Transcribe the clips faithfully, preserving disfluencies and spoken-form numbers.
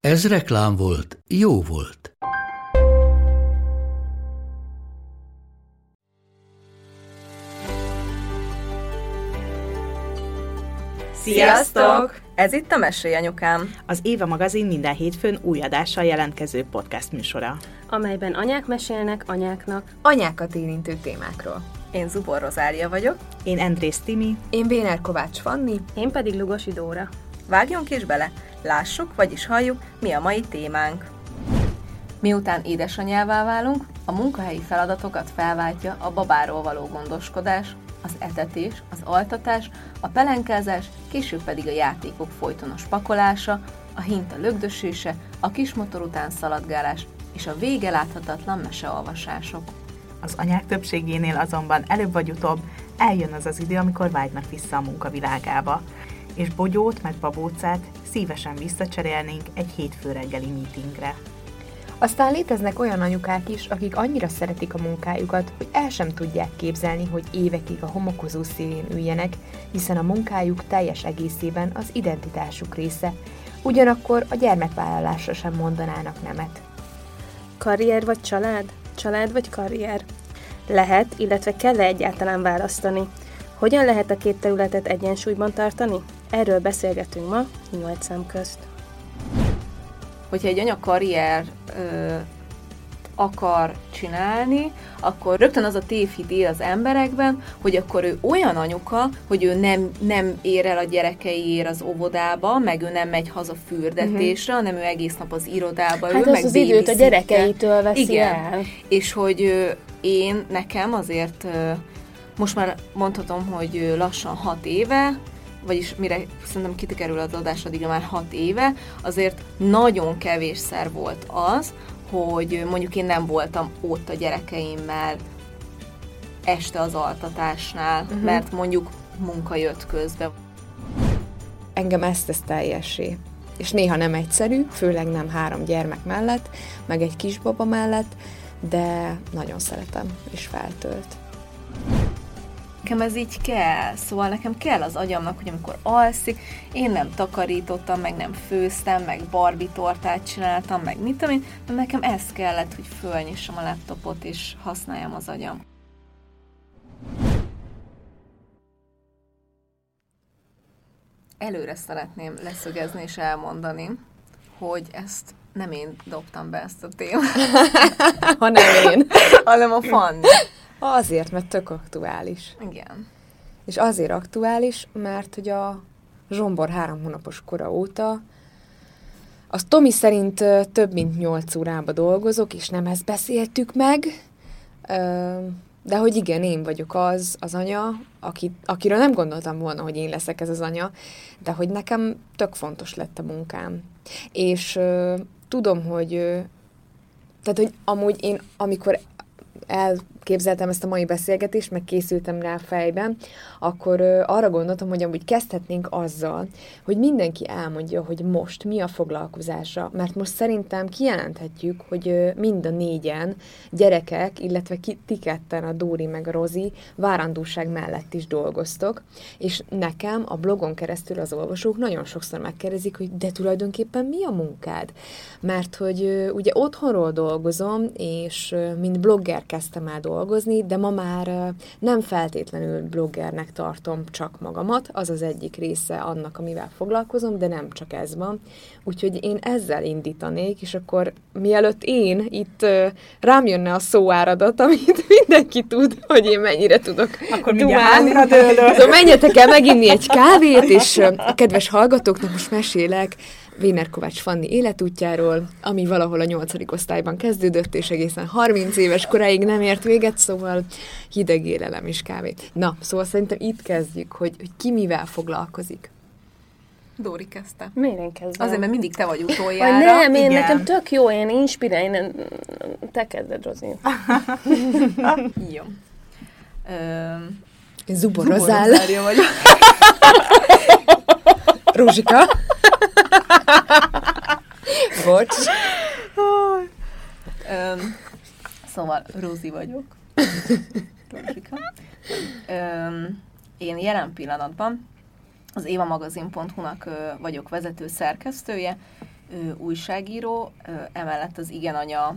Ez reklám volt, jó volt. Sziasztok! Ez itt a Mesélj Anyukám, az Éva magazin minden hétfőn új adással jelentkező podcast műsora, amelyben anyák mesélnek anyáknak anyákat érintő témákról. Én Zubor Rozália vagyok. Én András Timi. Én Bénér Kovács Fanni. Én pedig Lugosi Dóra. Vágjunk is bele! Lássuk, vagyis halljuk, mi a mai témánk. Miután édesanyává válunk, a munkahelyi feladatokat felváltja a babáról való gondoskodás, az etetés, az altatás, a pelenkázás, később pedig a játékok folytonos pakolása, a hinta lögdösése, a kismotor után szaladgálás és a vége láthatatlan meseolvasások. Az anyák többségénél azonban előbb vagy utóbb eljön az az idő, amikor vágynak vissza a munkavilágába, és bogyót meg babócát szívesen visszacserélnénk egy hétfő reggeli meetingre. Aztán léteznek olyan anyukák is, akik annyira szeretik a munkájukat, hogy el sem tudják képzelni, hogy évekig a homokozó szélén üljenek, hiszen a munkájuk teljes egészében az identitásuk része, ugyanakkor a gyermekvállalásra sem mondanának nemet. Karrier vagy család? Család vagy karrier? Lehet, illetve kell egyáltalán választani. Hogyan lehet a két területet egyensúlyban tartani? Erről beszélgetünk ma, nyolc szem közt. Hogyha egy anya karrier ö, akar csinálni, akkor rögtön az a tévhit él az emberekben, hogy akkor ő olyan anyuka, hogy ő nem, nem ér el a gyerekeiért az óvodába, meg ő nem megy haza fürdetésre, uh-huh. hanem ő egész nap az irodába hát ül, meg az időt a gyerekeitől veszi Igen. el. És hogy ö, én, nekem azért... Ö, most már mondhatom, hogy lassan hat éve, vagyis mire szerintem kiterül az adás, addig már hat éve, azért nagyon kevésszer volt az, hogy mondjuk én nem voltam ott a gyerekeimmel este az altatásnál, uh-huh. mert mondjuk munka jött közbe. Engem ezt tesz teljessé. És néha nem egyszerű, főleg nem három gyermek mellett, meg egy kisbaba mellett, de nagyon szeretem, és feltölt. Nekem ez így kell, szóval nekem kell az agyamnak, hogy amikor alszik, én nem takarítottam, meg nem főztem, meg Barbie tortát csináltam, meg mit tudom én, de nekem ez kellett, hogy fölnyissam a laptopot és használjam az agyam. Előre szeretném leszögezni és elmondani, hogy ezt nem én dobtam be ezt a témát. Ha nem én. Hanem a Fanni. Azért, mert tök aktuális. Igen. És azért aktuális, mert hogy a Zsombor három hónapos kora óta az Tomi szerint több mint nyolc órába dolgozok, és nem ezt beszéltük meg, de hogy igen, én vagyok az az anya, aki, akiről nem gondoltam volna, hogy én leszek ez az anya, de hogy nekem tök fontos lett a munkám. És tudom, hogy tehát, hogy amúgy én, amikor elképzeltem ezt a mai beszélgetést, meg készültem rá fejben, akkor ö, arra gondoltam, hogy amúgy kezdhetnénk azzal, hogy mindenki elmondja, hogy most mi a foglalkozása, mert most szerintem kijelenthetjük, hogy ö, mind a négyen gyerekek, illetve ki, ti ketten, a Dóri meg a Rozi várandóság mellett is dolgoztok, és nekem a blogon keresztül az olvasók nagyon sokszor megkérdezik, hogy de tulajdonképpen mi a munkád? Mert hogy ö, ugye otthonról dolgozom, és ö, mint blogger kezdtem el dolgozni, de ma már nem feltétlenül bloggernek tartom csak magamat, az az egyik része annak, amivel foglalkozom, de nem csak ez van. Úgyhogy én ezzel indítanék, és akkor mielőtt én itt rám jönne a szóáradat, amit mindenki tud, hogy én mennyire tudok dumálni. Szóval menjetek el meginni egy kávét, és a kedves hallgatóknak most mesélek Bénér Kovács Fanni életútjáról, ami valahol a nyolcadik osztályban kezdődött, és egészen harminc éves koráig nem ért véget, szóval hideg élelem és kávé. Na, szóval szerintem itt kezdjük, hogy, hogy ki mivel foglalkozik. Dóri kezdte. Miért én kezdem? Azért, mert mindig te vagy utoljára. Vagy nem, én, nekem tök jó, én inspirálj, én... te kezded, Rozi. Jó. Én Zubor Rozália vagyok. Rózsika. Bocs. Um, szóval Rózi vagyok. Rózsika. Um, én jelen pillanatban az Éva magazin pont hu-nak uh, vagyok vezető szerkesztője, uh, újságíró, uh, emellett az Igen Anya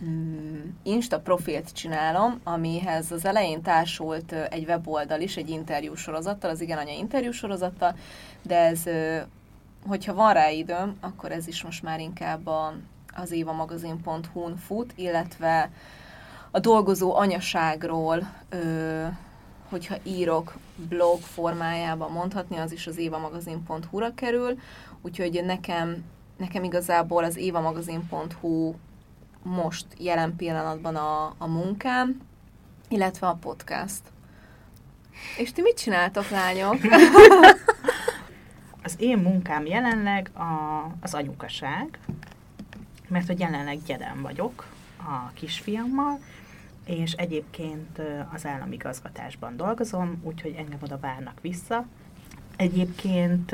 um, Insta profilt csinálom, amihez az elején társult uh, egy weboldal is, egy interjúsorozattal, az Igen Anya interjúsorozattal, de ez, uh, hogyha van rá időm, akkor ez is most már inkább a, az Éva magazin pont hu-n fut, illetve a dolgozó anyaságról uh, hogyha írok blog formájában mondhatni, az is az évamagazin pont hu-ra kerül, úgyhogy nekem, nekem igazából az évamagazin pont hu most jelen pillanatban a, a munkám, illetve a podcast. És ti mit csináltok, lányok? Az én munkám jelenleg a, az anyukaság, mert hogy jelenleg gyedem vagyok a kisfiammal, és egyébként az állami igazgatásban dolgozom, úgyhogy engem oda várnak vissza. Egyébként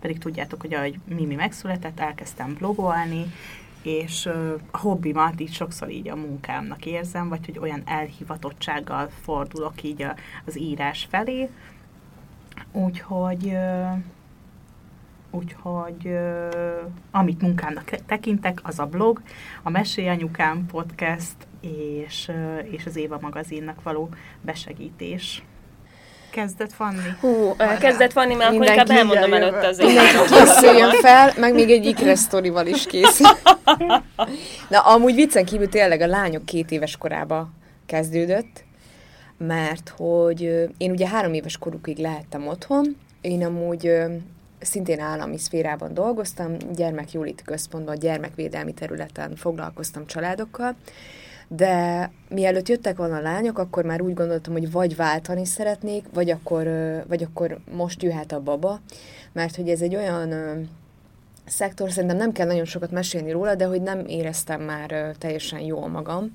pedig tudjátok, hogy ahogy Mimi megszületett, elkezdtem blogolni, és a hobbimat így sokszor így a munkámnak érzem, vagy hogy olyan elhivatottsággal fordulok így az írás felé. Úgyhogy, úgyhogy amit munkámnak tekintek, az a blog, a Mesélj Anyukám podcast, És, és az Éva magazinnak való besegítés. Kezdett Fanni? Hú, kezdett Fanni, mert mindenki akkor inkább elmondom jövő. Előtte az Éváról. Készüljön fel, meg még egy ikre sztorival is készül. Na, amúgy viccen kívül tényleg a lányok két éves korába kezdődött, mert hogy én ugye három éves korukig lehettem otthon, én amúgy szintén állami szférában dolgoztam, gyermekjóléti központban, gyermekvédelmi területen foglalkoztam családokkal, de mielőtt jöttek volna a lányok, akkor már úgy gondoltam, hogy vagy váltani szeretnék, vagy akkor, vagy akkor most jöhet a baba, mert hogy ez egy olyan ö, szektor, szerintem nem kell nagyon sokat mesélni róla, de hogy nem éreztem már ö, teljesen jól magam,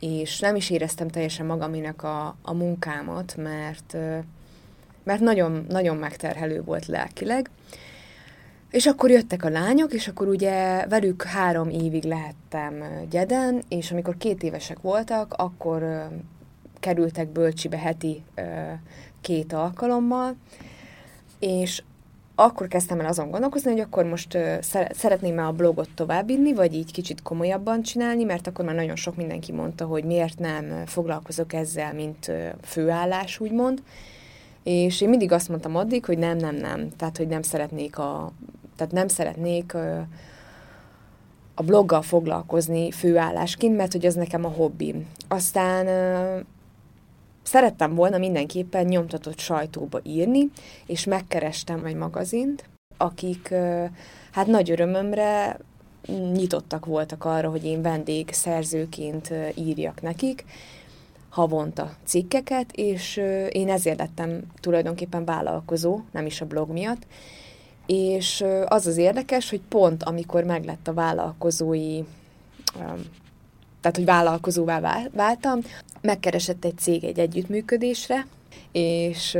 és nem is éreztem teljesen magaminek a, a munkámat, mert, ö, mert nagyon, nagyon megterhelő volt lelkileg. És akkor jöttek a lányok, és akkor ugye velük három évig lehettem gyeden, és amikor két évesek voltak, akkor ö, kerültek bölcsibe heti ö, két alkalommal, és akkor kezdtem el azon gondolkozni, hogy akkor most ö, szeretném a blogot továbbvinni, vagy így kicsit komolyabban csinálni, mert akkor már nagyon sok mindenki mondta, hogy miért nem foglalkozok ezzel, mint ö, főállás, úgymond. És én mindig azt mondtam addig, hogy nem, nem, nem. Tehát, hogy nem szeretnék a... Tehát nem szeretnék a bloggal foglalkozni főállásként, mert hogy az nekem a hobbim. Aztán szerettem volna mindenképpen nyomtatott sajtóba írni, és megkerestem egy magazint, akik hát nagy örömömre nyitottak voltak arra, hogy én vendégszerzőként írjak nekik havonta cikkeket, és én ezért lettem tulajdonképpen vállalkozó, nem is a blog miatt, és az az érdekes, hogy pont amikor meglett a vállalkozói, tehát hogy vállalkozóvá váltam, megkeresett egy cég egy együttműködésre, és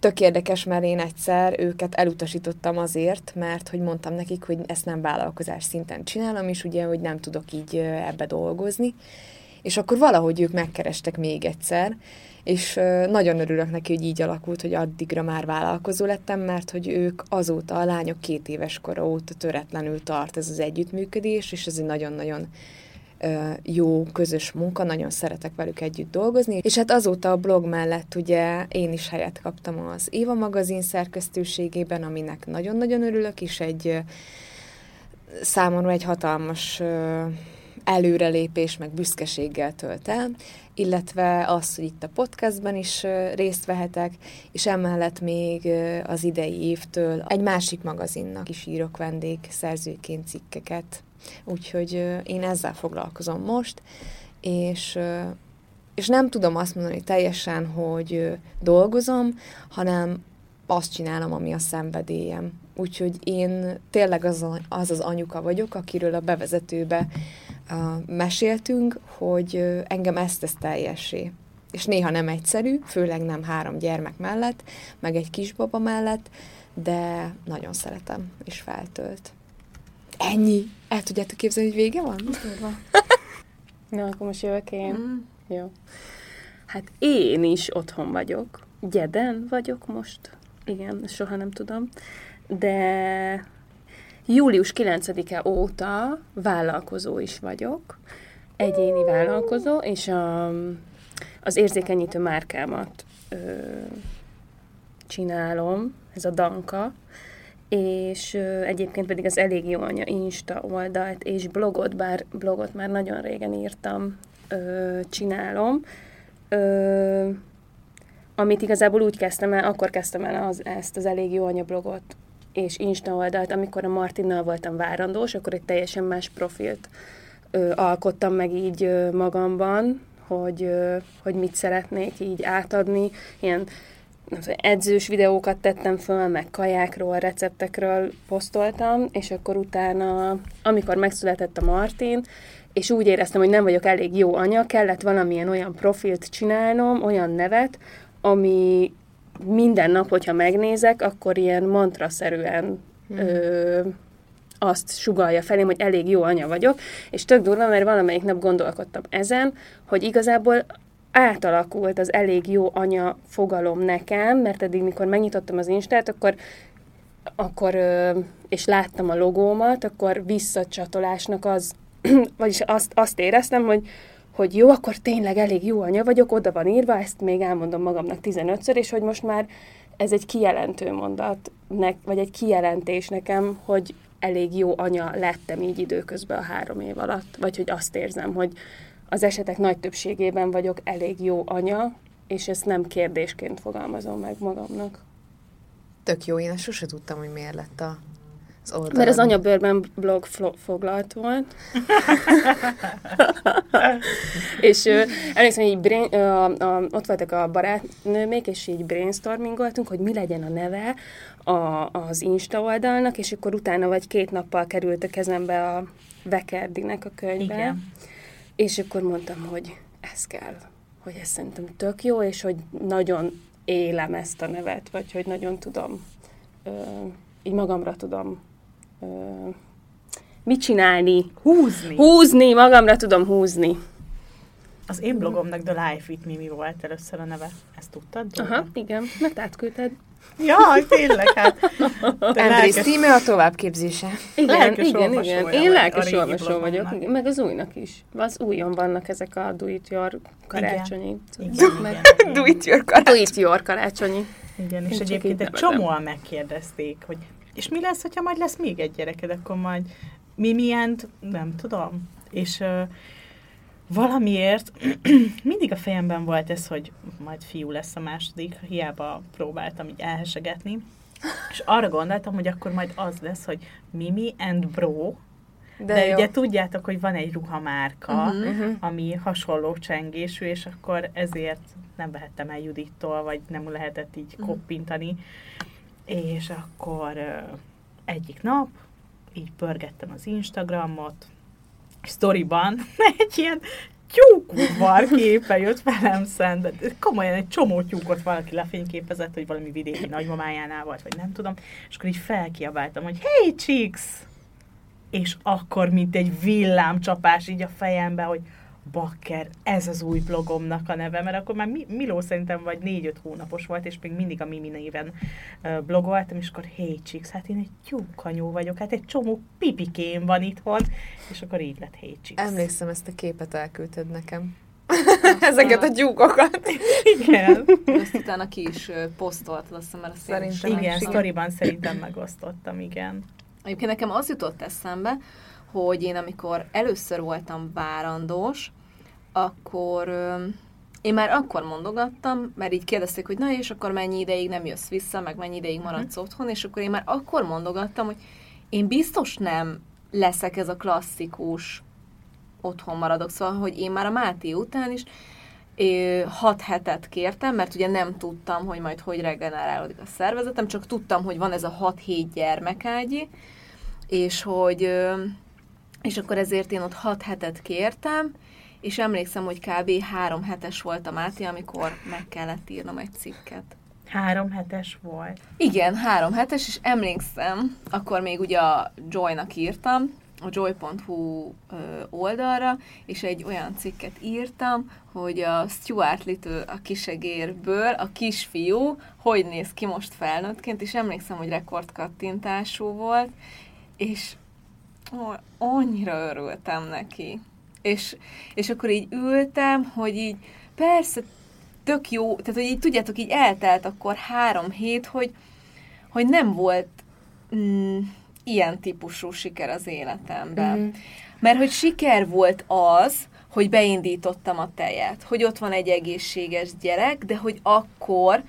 tök érdekes, mert én egyszer őket elutasítottam azért, mert hogy mondtam nekik, hogy ezt nem vállalkozás szinten csinálom, és ugye, hogy nem tudok így ebbe dolgozni. És akkor valahogy ők megkerestek még egyszer, és nagyon örülök neki, hogy így alakult, hogy addigra már vállalkozó lettem, mert hogy ők azóta, a lányok két éves kora óta töretlenül tart ez az együttműködés, és ez egy nagyon-nagyon jó közös munka, nagyon szeretek velük együtt dolgozni, és hát azóta a blog mellett ugye én is helyet kaptam az Éva magazin szerkesztőségében, aminek nagyon-nagyon örülök, és egy számomra egy hatalmas... előrelépés, meg büszkeséggel tölt el, illetve az, hogy itt a podcastban is részt vehetek, és emellett még az idei évtől egy másik magazinnak is írok vendég szerzőként cikkeket. Úgyhogy én ezzel foglalkozom most, és, és nem tudom azt mondani teljesen, hogy dolgozom, hanem azt csinálom, ami a szenvedélyem. Úgyhogy én tényleg az az, az anyuka vagyok, akiről a bevezetőbe uh, meséltünk, hogy uh, engem ezt tesz teljessé. És néha nem egyszerű, főleg nem három gyermek mellett, meg egy kisbaba mellett, de nagyon szeretem, és feltölt. Ennyi! El tudjátok képzelni, hogy vége van? Na, akkor most jövök én. Mm. Jó. Hát én is otthon vagyok. Gyeden vagyok most. Igen, soha nem tudom. De július kilencedike óta vállalkozó is vagyok. Egyéni vállalkozó, és a... Az érzékenyítő márkámat ö, csinálom, ez a Danka, és ö, egyébként pedig az Elég Jó Anya Insta oldalt és blogot, bár blogot már nagyon régen írtam, ö, csinálom, ö, amit igazából úgy kezdtem el, akkor kezdtem el az, ezt az Elég Jó Anya blogot és Insta oldalt, amikor a Martinnal voltam várandós, akkor egy teljesen más profilt ö, alkottam meg így ö, magamban, Hogy, hogy mit szeretnék így átadni. Ilyen nem tudom, edzős videókat tettem föl, meg kajákról, receptekről posztoltam, és akkor utána, amikor megszületett a Martin, és úgy éreztem, hogy nem vagyok elég jó anya, kellett valamilyen olyan profilt csinálnom, olyan nevet, ami minden nap, hogyha megnézek, akkor ilyen mantraszerűen... Mm. Ö, azt sugallja felém, hogy elég jó anya vagyok, és tök durva, mert valamelyik nap gondolkodtam ezen, hogy igazából átalakult az elég jó anya fogalom nekem, mert eddig, mikor megnyitottam az Instát, akkor, akkor és láttam a logómat, akkor visszacsatolásnak az, vagyis azt, azt éreztem, hogy, hogy jó, akkor tényleg elég jó anya vagyok, oda van írva, ezt még elmondom magamnak tizenötször, és hogy most már ez egy kijelentő mondat, vagy egy kijelentés nekem, hogy elég jó anya lettem így időközben a három év alatt, vagy hogy azt érzem, hogy az esetek nagy többségében vagyok elég jó anya, és ezt nem kérdésként fogalmazom meg magamnak. Tök jó, én sose tudtam, hogy miért lett a, az oldalad. Mert az anyabőrben blog flo- foglalt volt. És ö, emlékszem, hogy így brain, ö, ö, ott voltak a barátnőmék, és így brainstormingoltunk, hogy mi legyen a neve A, az Insta oldalnak, és akkor utána vagy két nappal került a kezembe a Vekerdinek a könyve. Igen. És akkor mondtam, hogy ez kell, hogy ez szerintem tök jó, és hogy nagyon élem ezt a nevet, vagy hogy nagyon tudom, ö, így magamra tudom ö, mit csinálni? Húzni. Húzni, magamra tudom húzni. Az én blogomnak The Life with Mimi volt először a neve. Ezt tudtad? Dolga? Aha, igen, mert átküldted. Jaj, tényleg, hát. András Timi a továbbképzése. Igen, lelkes igen, igen. Én lelkes olvasó vagyok, meg az újnak is. Az újon vannak ezek a do it your karácsonyi. Igen, igen, meg... igen. Do it your karácsonyi. Do it your karácsonyi. Igen, és én egyébként egy csomóan megkérdezték, hogy és mi lesz, hogyha majd lesz még egy gyereked, akkor majd Mimi and, nem tudom. És... Uh, valamiért mindig a fejemben volt ez, hogy majd fiú lesz a második, hiába próbáltam így elhesegetni, és arra gondoltam, hogy akkor majd az lesz, hogy Mimi and Bro, de, de ugye tudjátok, hogy van egy ruhamárka, uh-huh, uh-huh. ami hasonló csengésű, és akkor ezért nem vehettem el Judittól, vagy nem lehetett így uh-huh. koppintani, és akkor uh, egyik nap így pörgettem az Instagramot, sztoriban egy ilyen tyúkudvar képe jött velem szemben. Komolyan egy csomó tyúkot valaki lefényképezett, hogy valami vidéki nagymamájánál volt, vagy nem tudom. És akkor így felkiabáltam, hogy hey chicks! És akkor mint egy villámcsapás így a fejembe, hogy bakker, ez az új blogomnak a neve, mert akkor már Miló szerintem vagy négy-öt hónapos volt, és még mindig a Mimi néven blogoltam, és akkor hey chicks, hát én egy tyúkanyó vagyok, hát egy csomó pipikém van itthon, és akkor így lett hey chicks. Emlékszem, ezt a képet elküldted nekem. Ezeket a gyúkokat. Igen. Ezt utána ki is posztolt, aztán, mert szerintem igen, sztoriban szerintem megosztottam, igen. Egyébként nekem az jutott eszembe, hogy én amikor először voltam várandós, akkor ö, én már akkor mondogattam, mert így kérdezték, hogy na és akkor mennyi ideig nem jössz vissza, meg mennyi ideig maradsz uh-huh. otthon, és akkor én már akkor mondogattam, hogy én biztos nem leszek ez a klasszikus otthon maradok, szóval, hogy én már a Máté után is hat hetet kértem, mert ugye nem tudtam, hogy majd hogy regenerálódik a szervezetem, csak tudtam, hogy van ez a hat-hét gyermekágyi, és hogy és akkor ezért én ott hat hetet kértem, és emlékszem, hogy kb. három hetes volt a Máté, amikor meg kellett írnom egy cikket. Három hetes volt. Igen, három hetes, és emlékszem, akkor még ugye a Joy-nak írtam, a joy pont hu oldalra, és egy olyan cikket írtam, hogy a Stuart Little a kisegérből a kisfiú hogy néz ki most felnőttként, és emlékszem, hogy rekordkattintású volt, és ó, annyira örültem neki. És, és akkor így ültem, hogy így persze tök jó, tehát hogy így tudjátok, így eltelt akkor három hét, hogy, hogy nem volt mm, ilyen típusú siker az életemben. Mm-hmm. Mert hogy siker volt az, hogy beindítottam a tejet, hogy ott van egy egészséges gyerek, de hogy akkor,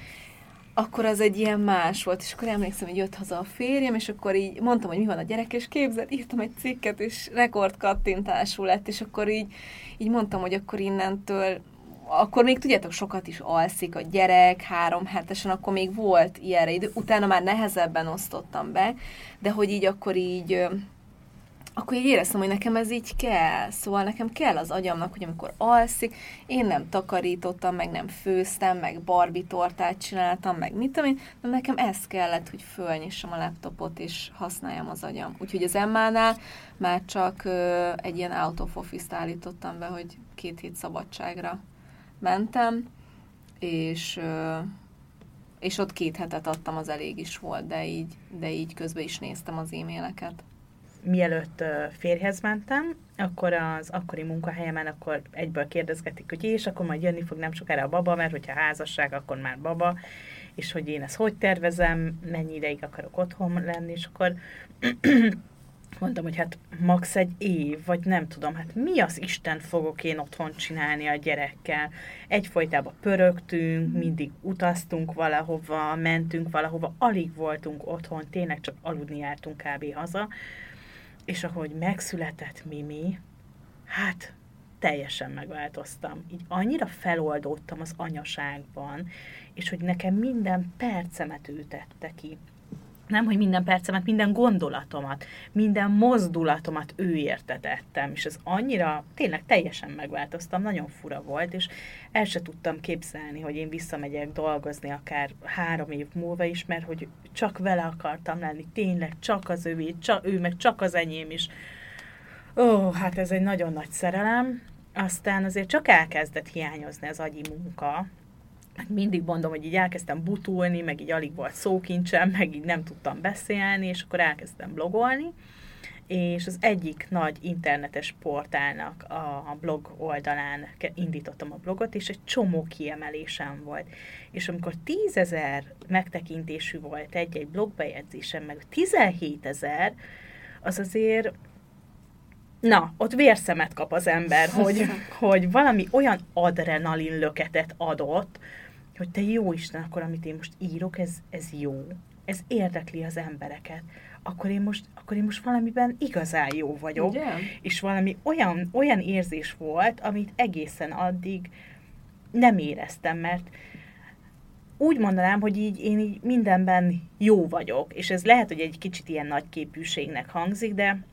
akkor az egy ilyen más volt. És akkor emlékszem, hogy jött haza a férjem, és akkor így mondtam, hogy mi van a gyerek, és képzeld, írtam egy cikket, és rekordkattintású lett, és akkor így, így mondtam, hogy akkor innentől, akkor még tudjátok, sokat is alszik a gyerek, három hetesen, akkor még volt ilyenre idő, utána már nehezebben osztottam be, de hogy így akkor így, akkor így éreztem, hogy nekem ez így kell, szóval nekem kell az agyamnak, hogy amikor alszik, én nem takarítottam, meg nem főztem, meg Barbie tortát csináltam, meg mit tudom én, de nekem ez kellett, hogy fölnyissam a laptopot, és használjam az agyam. Úgyhogy az Emmánál már csak egy ilyen out of office-t állítottam be, hogy két hét szabadságra mentem, és, és ott két hetet adtam, az elég is volt, de így, de így közben is néztem az e-maileket. Mielőtt férjhez mentem, akkor az akkori munkahelyemen akkor egyből kérdezgetik, hogy és akkor majd jönni fog nem sokára a baba, mert hogyha házasság, akkor már baba, és hogy én ezt hogy tervezem, mennyi ideig akarok otthon lenni, és akkor mondtam, hogy hát max egy év, vagy nem tudom, hát mi az Isten fogok én otthon csinálni a gyerekkel. Egyfolytában pörögtünk, mindig utaztunk valahova, mentünk valahova, alig voltunk otthon, tényleg csak aludni jártunk kb. Haza. És ahogy megszületett Mimi, hát teljesen megváltoztam. Így annyira feloldódtam az anyaságban, és hogy nekem minden percemet ültette ki. Nem, hogy minden percemet, minden gondolatomat, minden mozdulatomat ő értetettem, és ez annyira, tényleg teljesen megváltoztam, nagyon fura volt, és el se tudtam képzelni, hogy én visszamegyek dolgozni akár három év múlva is, mert hogy csak vele akartam lenni, tényleg csak az övé, csak, ő meg csak az enyém is. Ó, hát ez egy nagyon nagy szerelem. Aztán azért csak elkezdett hiányozni az agyi munka. Mindig mondom, hogy így elkezdtem butulni, meg így alig volt szókincsem, meg így nem tudtam beszélni, és akkor elkezdtem blogolni, és az egyik nagy internetes portálnak a blog oldalán indítottam a blogot, és egy csomó kiemelésem volt. És amikor tízezer megtekintésű volt egy-egy blogbejegyzésem, meg tizenhétezer, az azért... Na, ott vérszemet kap az ember, hogy, hogy valami olyan adrenalin löketet adott, hogy te jó Isten, akkor amit én most írok, ez, ez jó, ez érdekli az embereket. Akkor én most, akkor én most valamiben igazán jó vagyok. Ugye? És valami olyan, olyan érzés volt, amit egészen addig nem éreztem, mert úgy mondanám, hogy így én így mindenben jó vagyok, és ez lehet, hogy egy kicsit ilyen nagy képűségnek hangzik, de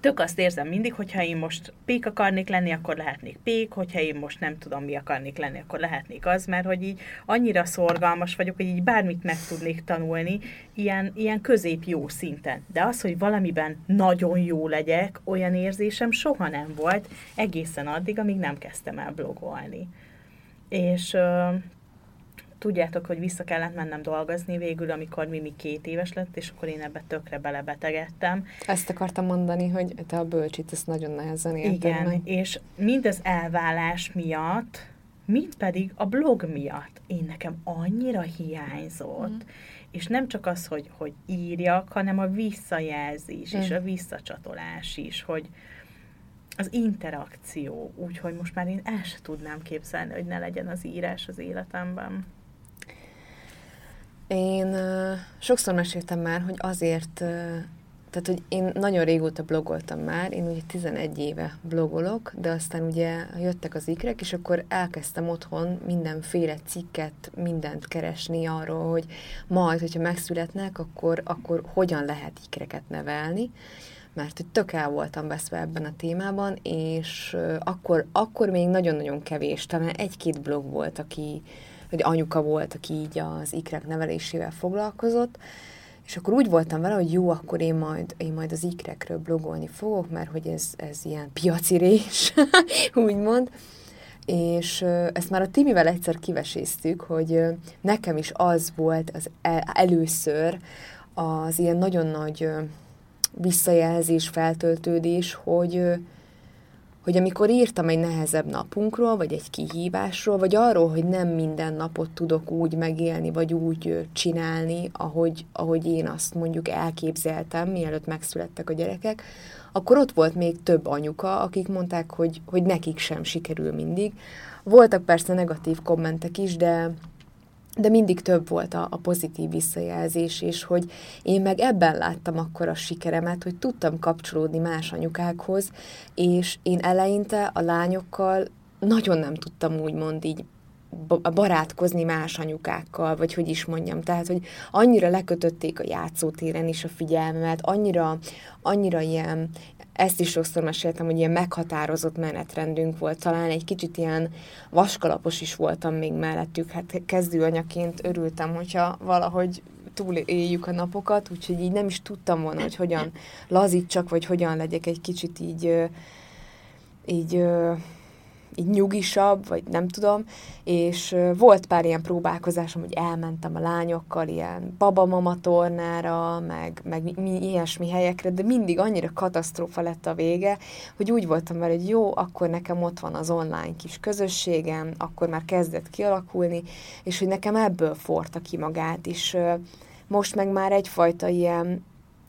tök azt érzem mindig, hogyha én most pék akarnék lenni, akkor lehetnék pék, hogyha én most nem tudom, mi akarnék lenni, akkor lehetnék az, mert hogy így annyira szorgalmas vagyok, hogy így bármit meg tudnék tanulni, ilyen, ilyen közép jó szinten. De az, hogy valamiben nagyon jó legyek, olyan érzésem soha nem volt, egészen addig, amíg nem kezdtem el blogolni. És uh, tudjátok, hogy vissza kellett mennem dolgozni végül, amikor Mimi két éves lett, és akkor én ebbe tökre belebetegedtem. Ezt akartam mondani, hogy te a bölcsit, ezt nagyon nehezen érted. Igen, meg. És mind az elválás miatt, mind pedig a blog miatt én nekem annyira hiányzott. Mm. És nem csak az, hogy, hogy írjak, hanem a visszajelzés mm. és a visszacsatolás is, hogy az interakció. Úgyhogy most már én el se tudnám képzelni, hogy ne legyen az írás az életemben. Én uh, sokszor meséltem már, hogy azért uh, Tehát, hogy én nagyon régóta blogoltam már, én ugye tizenegy éve blogolok, de aztán ugye jöttek az ikrek, és akkor elkezdtem otthon mindenféle cikket, mindent keresni arról, hogy majd, hogyha megszületnek, akkor, akkor hogyan lehet ikreket nevelni, mert hogy tök el voltam veszve ebben a témában, és akkor, akkor még nagyon-nagyon kevés, talán egy-két blog volt, aki, vagy anyuka volt, aki így az ikrek nevelésével foglalkozott, és akkor úgy voltam vele, hogy jó, akkor én majd, én majd az ikrekről blogolni fogok, mert hogy ez, ez ilyen piaci rés, úgymond. És ezt már a Timivel egyszer kiveséztük, hogy nekem is az volt az először az ilyen nagyon nagy visszajelzés, feltöltődés, hogy, hogy amikor írtam egy nehezebb napunkról, vagy egy kihívásról, vagy arról, hogy nem minden napot tudok úgy megélni, vagy úgy csinálni, ahogy, ahogy én azt mondjuk elképzeltem, mielőtt megszülettek a gyerekek, akkor ott volt még több anyuka, akik mondták, hogy, hogy nekik sem sikerül mindig. Voltak persze negatív kommentek is, de... de mindig több volt a, a pozitív visszajelzés, és hogy én meg ebben láttam akkor a sikeremet, hogy tudtam kapcsolódni más anyukákhoz, és én eleinte a lányokkal nagyon nem tudtam úgymond így barátkozni más anyukákkal, vagy hogy is mondjam, tehát, hogy annyira lekötötték a játszótéren is a figyelmemet, annyira, annyira ilyen, ezt is sokszor meséltem, hogy ilyen meghatározott menetrendünk volt, talán egy kicsit ilyen vaskalapos is voltam még mellettük, hát kezdőanyaként örültem, hogyha valahogy túléljük a napokat, úgyhogy így nem is tudtam volna, hogy hogyan lazítsak, vagy hogyan legyek egy kicsit így így így nyugisabb, vagy nem tudom, és volt pár ilyen próbálkozásom, hogy elmentem a lányokkal ilyen babamama tornára, meg, meg ilyesmi helyekre, de mindig annyira katasztrófa lett a vége, hogy úgy voltam vele, hogy jó, akkor nekem ott van az online kis közösségem, akkor már kezdett kialakulni, és hogy nekem ebből forrta ki magát, és most meg már egyfajta ilyen,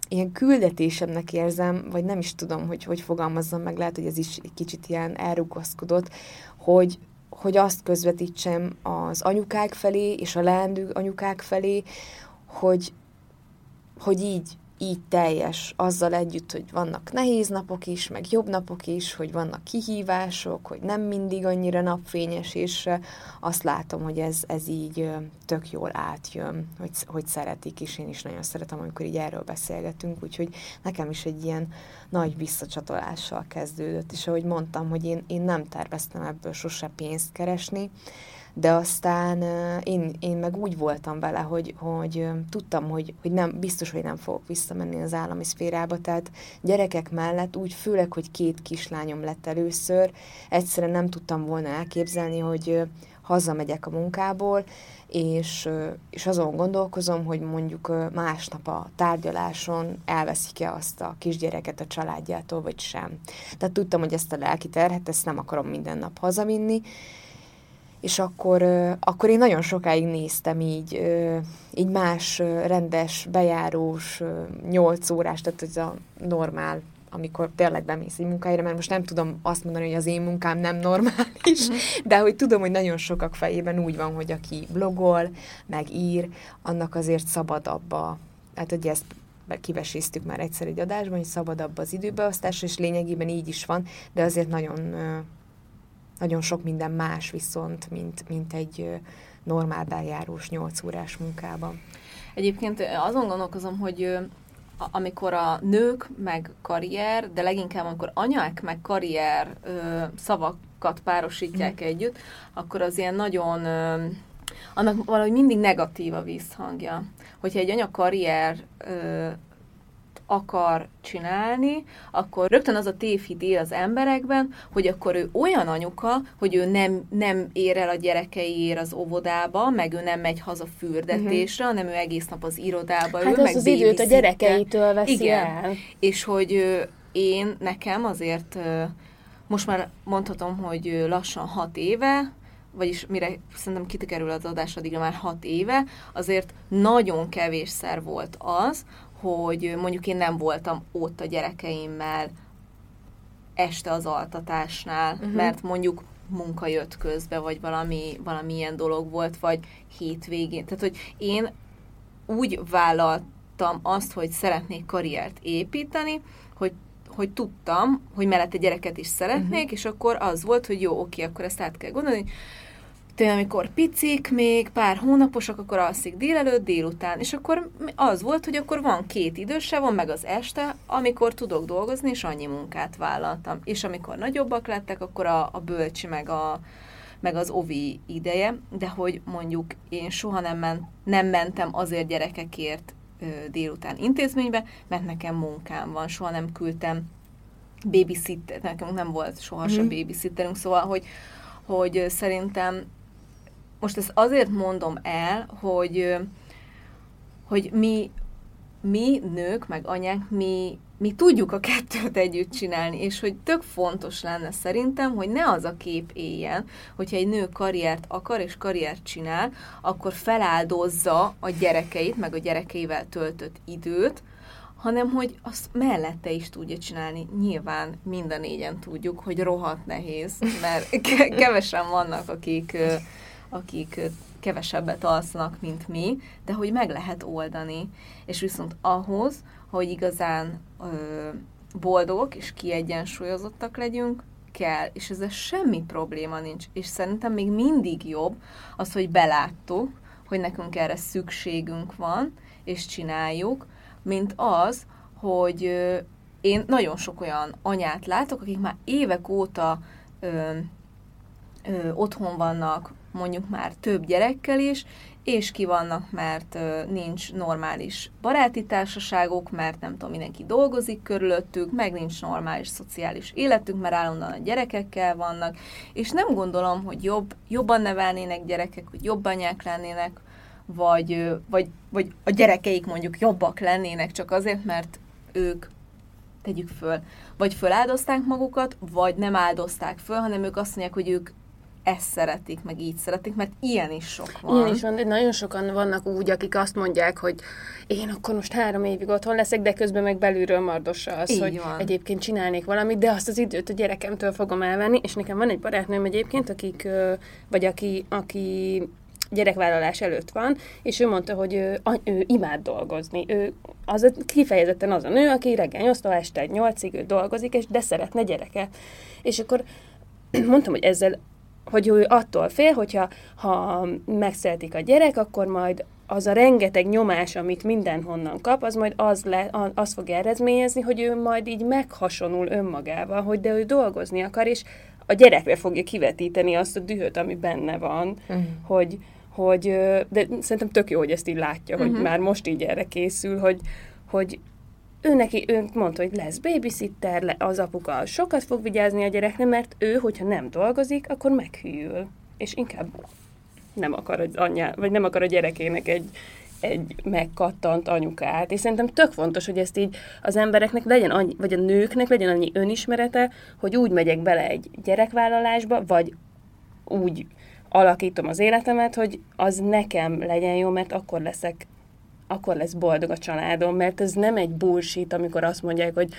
ilyen küldetésemnek érzem, vagy nem is tudom, hogy hogy fogalmazzam meg, lehet, hogy ez is egy kicsit ilyen elrugaszkodott, hogy, hogy azt közvetítsem az anyukák felé, és a leendő anyukák felé, hogy, hogy így, így teljes, azzal együtt, hogy vannak nehéz napok is, meg jobb napok is, hogy vannak kihívások, hogy nem mindig annyira napfényes, és azt látom, hogy ez, ez így tök jól átjön, hogy, hogy szeretik, és én is nagyon szeretem, amikor így erről beszélgetünk, úgyhogy nekem is egy ilyen nagy visszacsatolással kezdődött, és ahogy mondtam, hogy én, én nem terveztem ebből sose pénzt keresni, de aztán én, én meg úgy voltam vele, hogy, hogy tudtam, hogy, hogy nem, biztos, hogy nem fogok visszamenni az állami szférába, tehát gyerekek mellett úgy, főleg, hogy két kislányom lett először, egyszerűen nem tudtam volna elképzelni, hogy hazamegyek a munkából, és, és azon gondolkozom, hogy mondjuk másnap a tárgyaláson elveszik-e azt a kisgyereket a családjától, vagy sem. Tehát tudtam, hogy ezt a lelki terhet, ezt nem akarom minden nap hazavinni, és akkor, akkor én nagyon sokáig néztem így, így más rendes, bejárós, nyolc órás, tehát ez a normál, amikor tényleg bemész egy munkájára, mert most nem tudom azt mondani, hogy az én munkám nem normális, de hogy tudom, hogy nagyon sokak fejében úgy van, hogy aki blogol, meg ír, annak azért szabadabb a, hát ugye ezt kiveséztük már egyszer egy adásban, hogy szabadabb az időbeosztás, és lényegében így is van, de azért nagyon... Nagyon sok minden más viszont, mint, mint egy normál bejárós nyolc órás munkában. Egyébként azon gondolkozom, hogy amikor a nők meg karrier, de leginkább amikor anyák meg karrier szavakat párosítják mm. együtt, akkor az ilyen nagyon, annak valahogy mindig negatív a visszhangja. Hogyha egy anya karrier akar csinálni, akkor rögtön az a tévhit él az emberekben, hogy akkor ő olyan anyuka, hogy ő nem, nem ér el a gyerekeiért az óvodába, meg ő nem megy haza fürdetésre, uh-huh. hanem ő egész nap az irodába hát ül, meg az időt a gyerekeitől veszi Igen. el. És hogy én, nekem azért most már mondhatom, hogy lassan hat éve, vagyis mire szerintem kiterül az adás, addig már hat éve, azért nagyon kevésszer volt az, hogy mondjuk én nem voltam ott a gyerekeimmel este az altatásnál, uh-huh. mert mondjuk munka jött közbe, vagy valami, valami ilyen dolog volt, vagy hétvégén. Tehát, hogy én úgy vállalt tudtam azt, hogy szeretnék karriert építeni, hogy, hogy tudtam, hogy mellette gyereket is szeretnék, uh-huh. és akkor az volt, hogy jó, oké, akkor ezt át kell gondolni. Tehát amikor picik, még pár hónaposak, akkor alszik délelőtt, délután, és akkor az volt, hogy akkor van két időse, van meg az este, amikor tudok dolgozni, és annyi munkát vállaltam. És amikor nagyobbak lettek, akkor a, a bölcsi, meg, a, meg az ovi ideje, de hogy mondjuk én soha nem, men, nem mentem azért gyerekekért ö, délután intézménybe, mert nekem munkám van, soha nem küldtem babysitter, nekem nem volt sohasem mm-hmm. babysitterünk, szóval, hogy, hogy szerintem most ezt azért mondom el, hogy, hogy mi, mi nők, meg anyák, mi, mi tudjuk a kettőt együtt csinálni, és hogy tök fontos lenne szerintem, hogy ne az a kép éljen, hogyha egy nő karriert akar és karriert csinál, akkor feláldozza a gyerekeit, meg a gyerekeivel töltött időt, hanem hogy azt mellette is tudja csinálni. Nyilván mind a négyen tudjuk, hogy rohadt nehéz, mert kevesen vannak, akik... akik kevesebbet alszanak, mint mi, de hogy meg lehet oldani. És viszont ahhoz, hogy igazán ö, boldogok és kiegyensúlyozottak legyünk, kell. És ezzel semmi probléma nincs. És szerintem még mindig jobb az, hogy beláttuk, hogy nekünk erre szükségünk van, és csináljuk, mint az, hogy ö, én nagyon sok olyan anyát látok, akik már évek óta ö, ö, otthon vannak, mondjuk már több gyerekkel is, és ki vannak, mert ö, nincs normális baráti társaságok, mert nem tudom, mindenki dolgozik körülöttük, meg nincs normális szociális életük, mert állandóan a gyerekekkel vannak, és nem gondolom, hogy jobb, jobban nevelnének gyerekek, hogy jobb anyák lennének, vagy, ö, vagy, vagy a gyerekeik mondjuk jobbak lennének csak azért, mert ők tegyük föl, vagy föláldozták magukat, vagy nem áldozták föl, hanem ők azt mondják, hogy ők ezt szeretik, meg így szeretik, mert ilyen is sok van. Ilyen is van, de nagyon sokan vannak úgy, akik azt mondják, hogy én akkor most három évig otthon leszek, de közben meg belülről mardossa az, így hogy van. Egyébként csinálnék valamit, de azt az időt a gyerekemtől fogom elvenni, és nekem van egy barátnőm egyébként, akik, vagy aki, aki gyerekvállalás előtt van, és ő mondta, hogy ő, ő imád dolgozni. Ő az, kifejezetten az a nő, aki reggel nyolctól este nyolcig ő dolgozik, és de szeretne gyereket. És akkor mondtam, hogy ezzel hogy ő attól fél, hogyha ha megszületik a gyerek, akkor majd az a rengeteg nyomás, amit mindenhonnan kap, az majd az, le, az fog eredményezni, hogy ő majd így meghasonul önmagával, hogy de ő dolgozni akar, és a gyerekre fogja kivetíteni azt a dühöt, ami benne van, uh-huh. hogy, hogy de szerintem tök jó, hogy ezt így látja, uh-huh. hogy már most így erre készül, hogy, hogy ő neki, ő mondta, hogy lesz babysitter, az apuka sokat fog vigyázni a gyerekre, mert ő, hogyha nem dolgozik, akkor meghűl. És inkább nem akar az anyja, vagy nem akar a gyerekének egy, egy megkattant anyukát. És szerintem tök fontos, hogy ezt így az embereknek legyen annyi, vagy a nőknek legyen annyi önismerete, hogy úgy megyek bele egy gyerekvállalásba, vagy úgy alakítom az életemet, hogy az nekem legyen jó, mert akkor leszek akkor lesz boldog a családom, mert ez nem egy bullshit, amikor azt mondják, hogy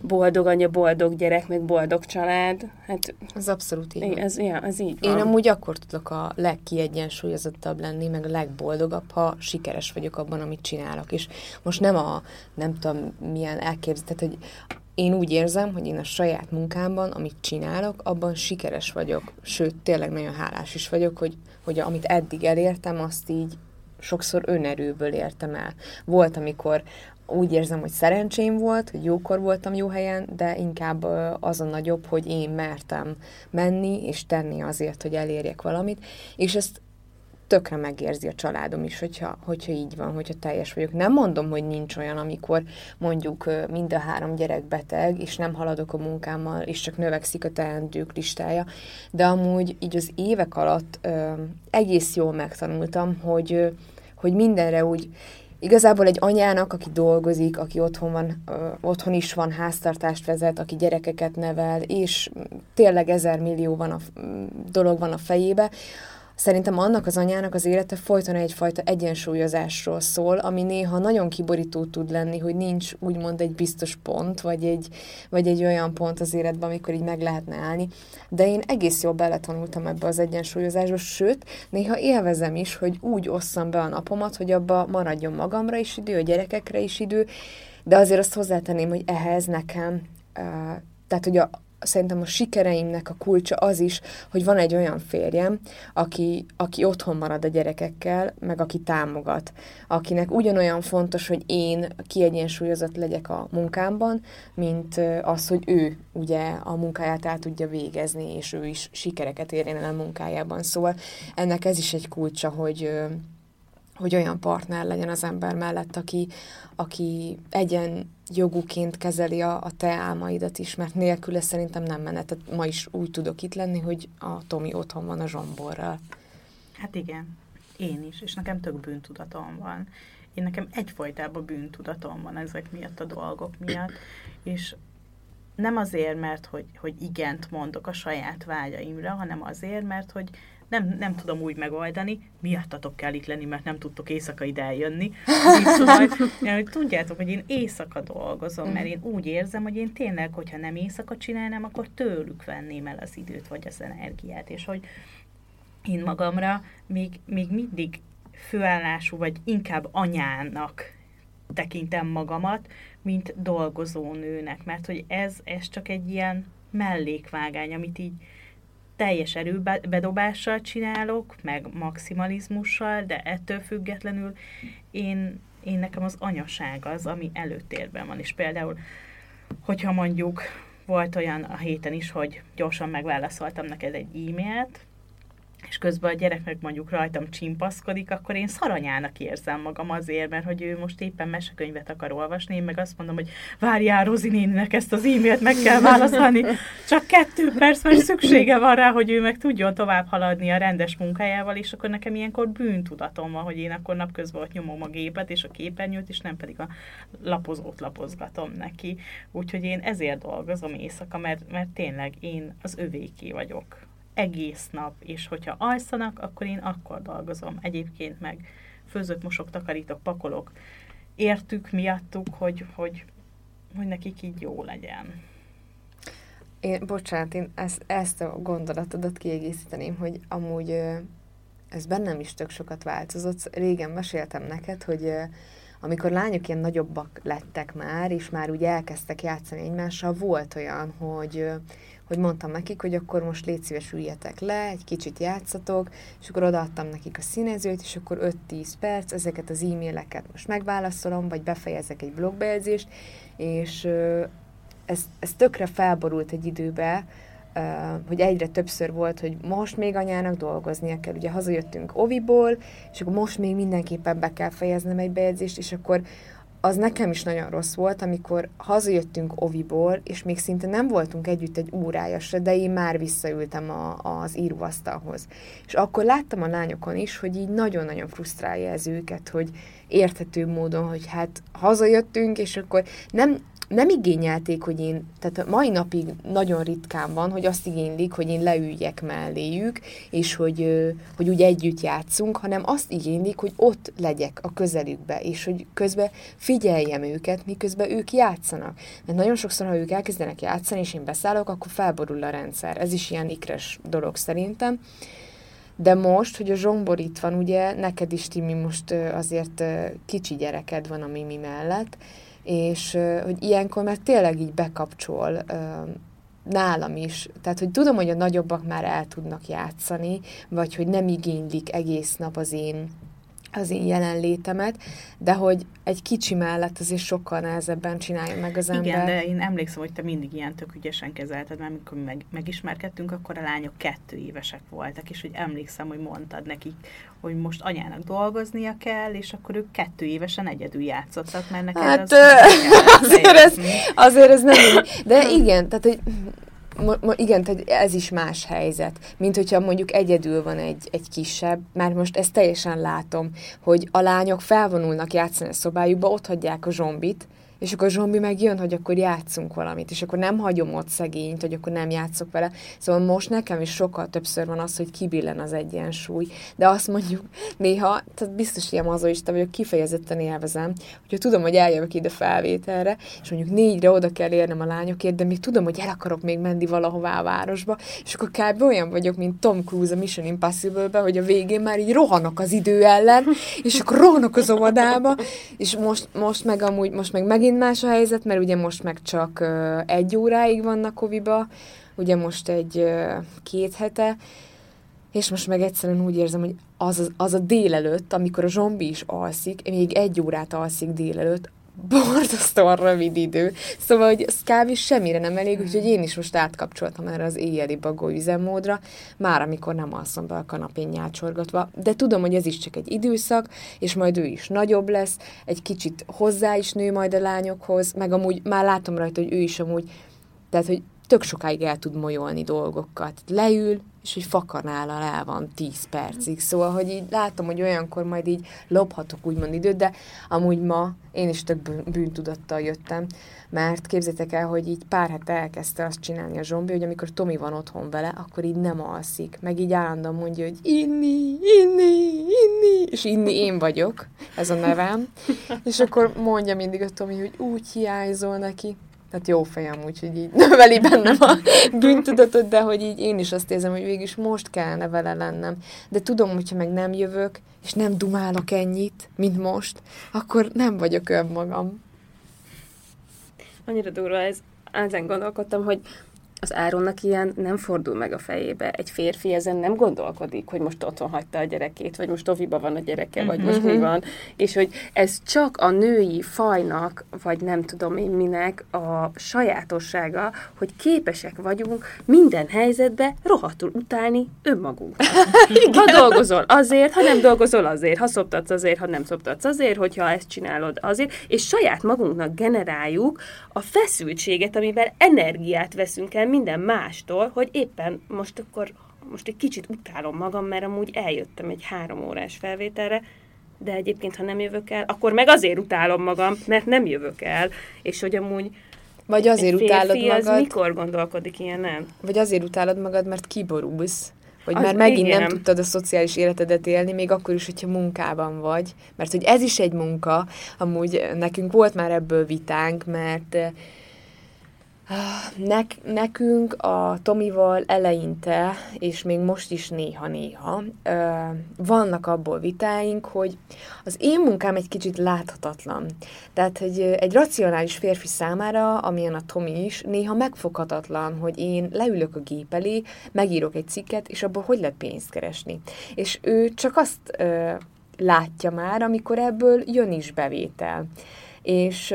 boldog anya, boldog gyerek, meg boldog család. Hát, ez abszolút így. Ez, ja, ez így van. Én amúgy akkor tudok a legkiegyensúlyozottabb lenni, meg a legboldogabb, ha sikeres vagyok abban, amit csinálok. És most nem a, nem tudom milyen elképzeltet, hogy én úgy érzem, hogy én a saját munkámban, amit csinálok, abban sikeres vagyok. Sőt, tényleg nagyon hálás is vagyok, hogy, hogy amit eddig elértem, azt így sokszor önerőből értem el. Volt, amikor úgy érzem, hogy szerencsém volt, hogy jókor voltam jó helyen, de inkább az a nagyobb, hogy én mertem menni és tenni azért, hogy elérjek valamit, és ezt tökre megérzi a családom is, hogyha, hogyha így van, hogyha teljes vagyok. Nem mondom, hogy nincs olyan, amikor mondjuk mind a három gyerek beteg, és nem haladok a munkámmal, és csak növekszik a teendők listája, de amúgy így az évek alatt ö, egész jól megtanultam, hogy, ö, hogy mindenre úgy, igazából egy anyának, aki dolgozik, aki otthon van, ö, otthon is van, háztartást vezet, aki gyerekeket nevel, és tényleg ezer millió van a, dolog van a fejébe, Szerintem annak az anyának az élete folyton egyfajta egyensúlyozásról szól, ami néha nagyon kiborító tud lenni, hogy nincs úgymond egy biztos pont, vagy egy, vagy egy olyan pont az életben, amikor így meg lehetne állni. De én egész jól beletanultam ebbe az egyensúlyozásba, sőt, néha élvezem is, hogy úgy osszam be a napomat, hogy abba maradjon magamra is idő, a gyerekekre is idő, de azért azt hozzátenném, hogy ehhez nekem, tehát hogy a szerintem a sikereimnek a kulcsa az is, hogy van egy olyan férjem, aki, aki otthon marad a gyerekekkel, meg aki támogat, akinek ugyanolyan fontos, hogy én kiegyensúlyozott legyek a munkámban, mint az, hogy ő ugye a munkáját el tudja végezni, és ő is sikereket érjen el a munkájában. Szóval ennek ez is egy kulcsa, hogy, hogy olyan partner legyen az ember mellett, aki, aki egyen jogúként kezeli a, a te álmaidat is, mert nélküle szerintem nem menne. Tehát ma is úgy tudok itt lenni, hogy a Tomi otthon van a Zsomborral. Hát igen, én is, és nekem tök bűntudatom van. Én nekem egyfajtában bűntudatom van ezek miatt, a dolgok miatt, és nem azért, mert hogy, hogy igent mondok a saját vágyaimra, hanem azért, mert hogy Nem, nem tudom úgy megoldani, miattatok kell itt lenni, mert nem tudtok éjszaka ide eljönni. Szóval, hogy tudjátok, hogy én éjszaka dolgozom, mert én úgy érzem, hogy én tényleg, hogyha nem éjszaka csinálnám, akkor tőlük venném el az időt, vagy az energiát. És hogy én magamra még, még mindig főállású, vagy inkább anyának tekintem magamat, mint dolgozó nőnek. Mert hogy ez, ez csak egy ilyen mellékvágány, amit így teljes erőbedobással csinálok, meg maximalizmussal, de ettől függetlenül én, én nekem az anyaság az, ami előtérben van. És például, hogyha mondjuk volt olyan a héten is, hogy gyorsan megválaszoltam neked egy e-mailt, és közben a gyereknek mondjuk rajtam csimpaszkodik, akkor én szaranyának érzem magam azért, mert hogy ő most éppen mesekönyvet akar olvasni, én meg azt mondom, hogy várjál Rozi néninek, ezt az e-mailt meg kell válaszolni, csak kettő perc, mert szüksége van rá, hogy ő meg tudjon tovább haladni a rendes munkájával, és akkor nekem ilyenkor bűntudatom van, hogy én akkor napközben ott nyomom a gépet és a képernyőt, és nem pedig a lapozót lapozgatom neki. Úgyhogy én ezért dolgozom éjszaka, mert, mert tényleg én az övéké vagyok. Egész nap, és hogyha alszanak, akkor én akkor dolgozom. Egyébként meg főzök, mosok, takarítok, pakolok. Értük, miattuk, hogy, hogy, hogy nekik így jó legyen. Én, bocsánat, én ezt, ezt a gondolatodat kiegészíteném, hogy amúgy ez bennem is tök sokat változott. Régen meséltem neked, hogy amikor lányok ilyen nagyobbak lettek már, és már úgy elkezdtek játszani egymással, volt olyan, hogy... hogy mondtam nekik, hogy akkor most légy szíves, üljetek le, egy kicsit játszatok, és akkor odaadtam nekik a színezőt, és akkor öt-tíz perc, ezeket az e-maileket most megválaszolom, vagy befejezek egy blogbejegyzést, és ez, ez tökre felborult egy időbe, hogy egyre többször volt, hogy most még anyának dolgoznia kell. Ugye hazajöttünk oviból, és akkor most még mindenképpen be kell fejeznem egy bejegyzést, és akkor az nekem is nagyon rossz volt, amikor hazajöttünk oviból, és még szinte nem voltunk együtt egy órája se, de én már visszaültem a, az íróasztalhoz. És akkor láttam a lányokon is, hogy így nagyon-nagyon frusztrálja ez őket, hogy érthető módon, hogy hát hazajöttünk, és akkor nem, nem igényelték, hogy én, tehát mai napig nagyon ritkán van, hogy azt igénylik, hogy én leüljek melléjük, és hogy, hogy úgy együtt játszunk, hanem azt igénylik, hogy ott legyek a közelükbe, és hogy közben figyeljem őket, miközben ők játszanak. Mert nagyon sokszor, ha ők elkezdenek játszani, és én beszállok, akkor felborul a rendszer. Ez is ilyen ikres dolog szerintem. De most, hogy a Zsombor itt van, ugye, neked is, Timi, most azért kicsi gyereked van a Mimi mellett, és hogy ilyenkor már tényleg így bekapcsol nálam is. Tehát, hogy tudom, hogy a nagyobbak már el tudnak játszani, vagy hogy nem igénylik egész nap az én, az én jelenlétemet, de hogy egy kicsi mellett azért sokkal nehezebben csinálja meg az ember. Igen, de én emlékszem, hogy te mindig ilyen tök ügyesen kezelted, mert amikor meg, megismerkedtünk, akkor a lányok kettő évesek voltak, és hogy emlékszem, hogy mondtad nekik, hogy most anyának dolgoznia kell, és akkor ők kettő évesen egyedül játszottak, mert neked hát, az... azért, ez, azért ez nem... De igen, tehát, hogy... Igen, tehát ez is más helyzet, mint hogyha mondjuk egyedül van egy, egy kisebb, már most ezt teljesen látom, hogy a lányok felvonulnak játszani a szobájukba, ott hagyják a Zsombit, És akkor Zsombi meg jön, hogy akkor játszunk valamit, és akkor nem hagyom ott szegényt, hogy akkor nem játszok vele. Szóval most nekem is sokkal többször van az, hogy kibillen az egyensúly. De azt mondjuk néha, tehát biztos ilyen mazoista vagyok, kifejezetten élvezem, hogyha tudom, hogy eljövök ide felvételre, és mondjuk négyre oda kell érnem a lányokért, de még tudom, hogy el akarok még menni valahová a városba, és akkor kb. Olyan vagyok, mint Tom Cruise a Mission Impossible-ben, hogy a végén már így rohanok az idő ellen, és akkor rohanok az óvodába, és most, most meg amúgy, most meg megint más a helyzet, mert ugye most meg csak uh, egy óráig vannak oviba, ugye most egy uh, két hete, és most meg egyszerűen úgy érzem, hogy az, az, az a délelőtt, amikor a Zsombi is alszik, még egy órát alszik délelőtt, borzasztóan rövid idő. Szóval, hogy ez kávé semmire nem elég, úgyhogy én is most átkapcsoltam erre az éjjeli bagó üzemmódra, már amikor nem alszom be a kanapén nyácsorgatva. De tudom, hogy ez is csak egy időszak, és majd ő is nagyobb lesz, egy kicsit hozzá is nő majd a lányokhoz, meg amúgy már látom rajta, hogy ő is amúgy, tehát, hogy tök sokáig el tud molyolni dolgokat. Leül, és hogy fakarnállal el van tíz percig. Szóval, hogy így látom, hogy olyankor majd így lophatok úgymond időt, de amúgy ma én is tök bűntudattal jöttem, mert képzeljétek el, hogy így pár hete elkezdte azt csinálni a Zsombi, hogy amikor Tomi van otthon vele, akkor így nem alszik. Meg így állandóan mondja, hogy inni, inni, inni, és inni én vagyok, ez a nevem. És akkor mondja mindig a Tomi, hogy úgy hiányzol neki. Tehát jó fejem, úgyhogy így növeli bennem a bűntudatot, de hogy így én is azt érzem, hogy végülis most kellene vele lennem. De tudom, hogyha meg nem jövök, és nem dumálok ennyit, mint most, akkor nem vagyok önmagam. Annyira durva ez. Ezen gondolkodtam, hogy az Áronnak ilyen nem fordul meg a fejébe. Egy férfi ezen nem gondolkodik, hogy most otthon hagyta a gyerekét, vagy most oviba van a gyereke, vagy most mi van. És hogy ez csak a női fajnak, vagy nem tudom én minek a sajátossága, hogy képesek vagyunk minden helyzetbe rohadtul utálni önmagunkat. Ha dolgozol azért, ha nem dolgozol azért, ha szoptatsz azért, ha nem szoptatsz azért, hogyha ezt csinálod azért, és saját magunknak generáljuk a feszültséget, amivel energiát veszünk el minden mástól, hogy éppen most akkor most egy kicsit utálom magam, mert amúgy eljöttem egy három órás felvételre, de egyébként, ha nem jövök el, akkor meg azért utálom magam, mert nem jövök el, és hogy amúgy vagy azért egy férfi utálod magad, az mikor gondolkodik ilyen, nem? Vagy azért utálod magad, mert kiborulsz, hogy az már megint igen. Nem tudtad a szociális életedet élni, még akkor is, hogyha munkában vagy, mert hogy ez is egy munka, amúgy nekünk volt már ebből vitánk, mert Nek, nekünk a Tomival eleinte, és még most is néha-néha, vannak abból vitáink, hogy az én munkám egy kicsit láthatatlan. Tehát, hogy egy racionális férfi számára, amilyen a Tomi is, néha megfoghatatlan, hogy én leülök a gép elé, megírok egy cikket, és abból hogy lehet pénzt keresni. És ő csak azt látja már, amikor ebből jön is bevétel. És...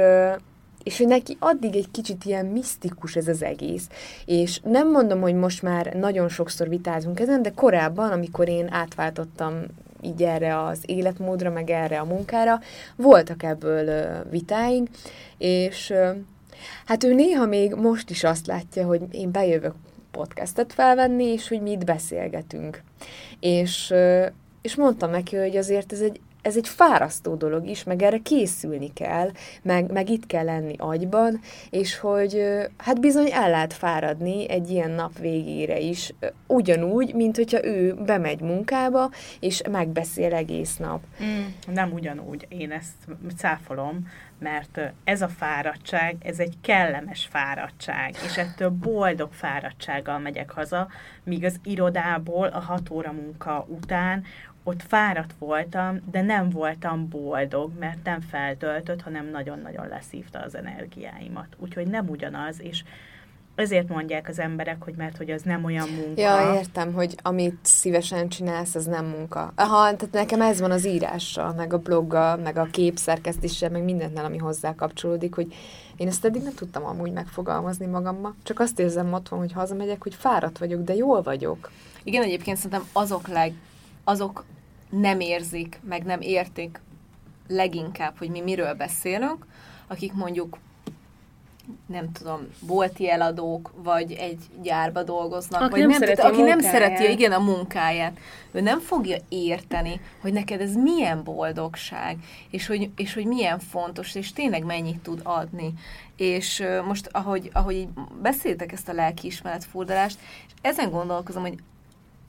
És hogy neki addig egy kicsit ilyen misztikus ez az egész. És nem mondom, hogy most már nagyon sokszor vitázunk ezen, de korábban, amikor én átváltottam így erre az életmódra, meg erre a munkára, voltak ebből vitáink, és hát ő néha még most is azt látja, hogy én bejövök podcastet felvenni, és hogy mi itt beszélgetünk. És, és mondtam neki, hogy azért ez egy Ez egy fárasztó dolog is, meg erre készülni kell, meg, meg itt kell lenni agyban, és hogy hát bizony el lehet fáradni egy ilyen nap végére is, ugyanúgy, mint hogyha ő bemegy munkába, és megbeszél egész nap. Mm, nem ugyanúgy, én ezt cáfolom, mert ez a fáradtság, ez egy kellemes fáradtság, és ettől boldog fáradtsággal megyek haza, míg az irodából a hat óra munka után ott fáradt voltam, de nem voltam boldog, mert nem feltöltött, hanem nagyon-nagyon leszívta az energiáimat. Úgyhogy nem ugyanaz, és ezért mondják az emberek, hogy mert hogy az nem olyan munka. Ja, értem, hogy amit szívesen csinálsz, az nem munka. Aha, tehát nekem ez van az írással, meg a bloggal, meg a képszerkesztéssel, meg mindennel, ami hozzá kapcsolódik, hogy én ezt eddig nem tudtam amúgy megfogalmazni magammal, csak azt érzem otthon, hogy hazamegyek, hogy fáradt vagyok, de jól vagyok. Igen, egyébként szerintem azok leg, azok nem érzik, meg nem értik leginkább, hogy mi miről beszélünk, akik mondjuk nem tudom, bolti eladók, vagy egy gyárba dolgoznak, aki vagy nem, nem szereti, aki nem szereti igen, a munkáját, ő nem fogja érteni, hogy neked ez milyen boldogság, és hogy, és hogy milyen fontos, és tényleg mennyit tud adni. És most, ahogy, ahogy beszéltek ezt a lelkiismeret furdalást, és ezen gondolkozom, hogy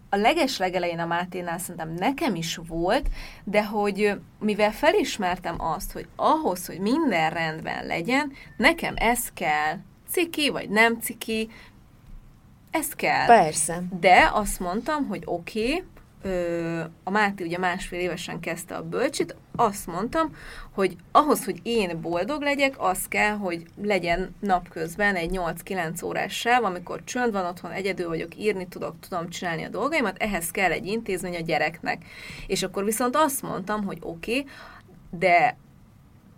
a legeslegelején a Máténál szerintem nekem is volt, de hogy mivel felismertem azt, hogy ahhoz, hogy minden rendben legyen, nekem ez kell, ciki vagy nem ciki, ez kell. Persze. De azt mondtam, hogy oké, okay, a Máté ugye másfél évesen kezdte a bölcsit, azt mondtam, hogy ahhoz, hogy én boldog legyek, az kell, hogy legyen napközben egy nyolc-kilenc órás sáv, amikor csönd van otthon, egyedül vagyok, írni tudok, tudom csinálni a dolgaimat, ehhez kell egy intézmény a gyereknek. És akkor viszont azt mondtam, hogy oké, okay, de,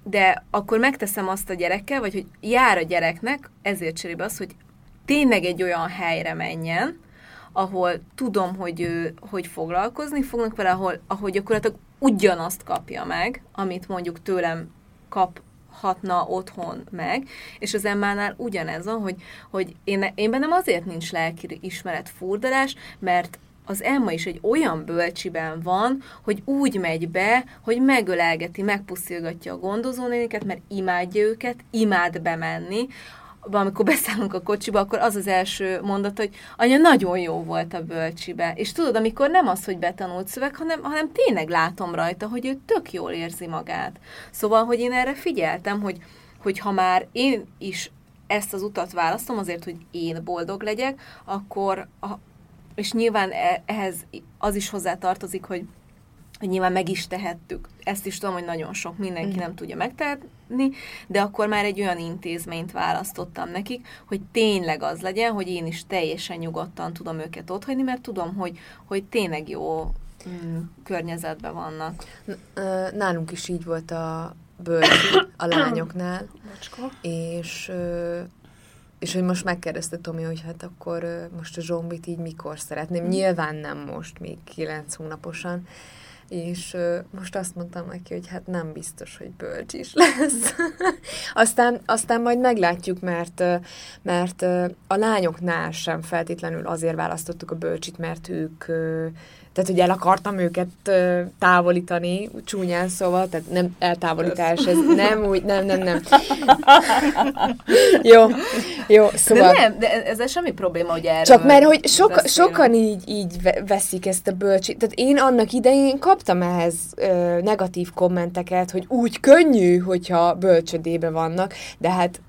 de akkor megteszem azt a gyerekkel, vagy hogy jár a gyereknek, ezért cserébe az, hogy tényleg egy olyan helyre menjen, ahol tudom, hogy, ő, hogy foglalkozni fognak vele, ahol, ahol gyakorlatilag ugyanazt kapja meg, amit mondjuk tőlem kaphatna otthon meg, és az Emmánál ugyanez van, hogy, hogy én, én bennem azért nincs lelki ismeret furdalás, mert az Emma is egy olyan bölcsiben van, hogy úgy megy be, hogy megölelgeti, megpuszilgatja a gondozónéniket, mert imádja őket, imád bemenni. Amikor beszállunk a kocsiba, akkor az az első mondat, hogy anya, nagyon jó volt a bölcsibe. És tudod, amikor nem az, hogy betanult szöveg, hanem, hanem tényleg látom rajta, hogy ő tök jól érzi magát. Szóval, hogy én erre figyeltem, hogy, hogy ha már én is ezt az utat választom azért, hogy én boldog legyek, akkor, a, és nyilván ehhez az is hozzátartozik, hogy hogy nyilván meg is tehettük. Ezt is tudom, hogy nagyon sok mindenki mm. nem tudja megtenni, de akkor már egy olyan intézményt választottam nekik, hogy tényleg az legyen, hogy én is teljesen nyugodtan tudom őket otthagyni, mert tudom, hogy, hogy tényleg jó mm, környezetben vannak. Nálunk is így volt a bölcsi, a lányoknál, és, és hogy most megkérdezte Tomi, hogy hát akkor most a Zsombit így mikor szeretném. Mm. Nyilván nem most, még kilenc hónaposan, és uh, most azt mondtam neki, hogy hát nem biztos, hogy bölcs is lesz. aztán, aztán majd meglátjuk, mert, mert uh, a lányoknál sem feltétlenül azért választottuk a bölcsit, mert ők, uh, tehát hogy el akartam őket uh, távolítani, csúnyán szóval, tehát nem eltávolítás, ez nem úgy, nem, nem, nem. jó, jó, szóval. De nem, de ez semmi probléma, hogy erről. Csak mert, hogy soka, sokan így, így veszik ezt a bölcsit, tehát én annak idején kap Kaptam ehhez ö, negatív kommenteket, hogy úgy könnyű, hogyha bölcsödébe vannak, de hát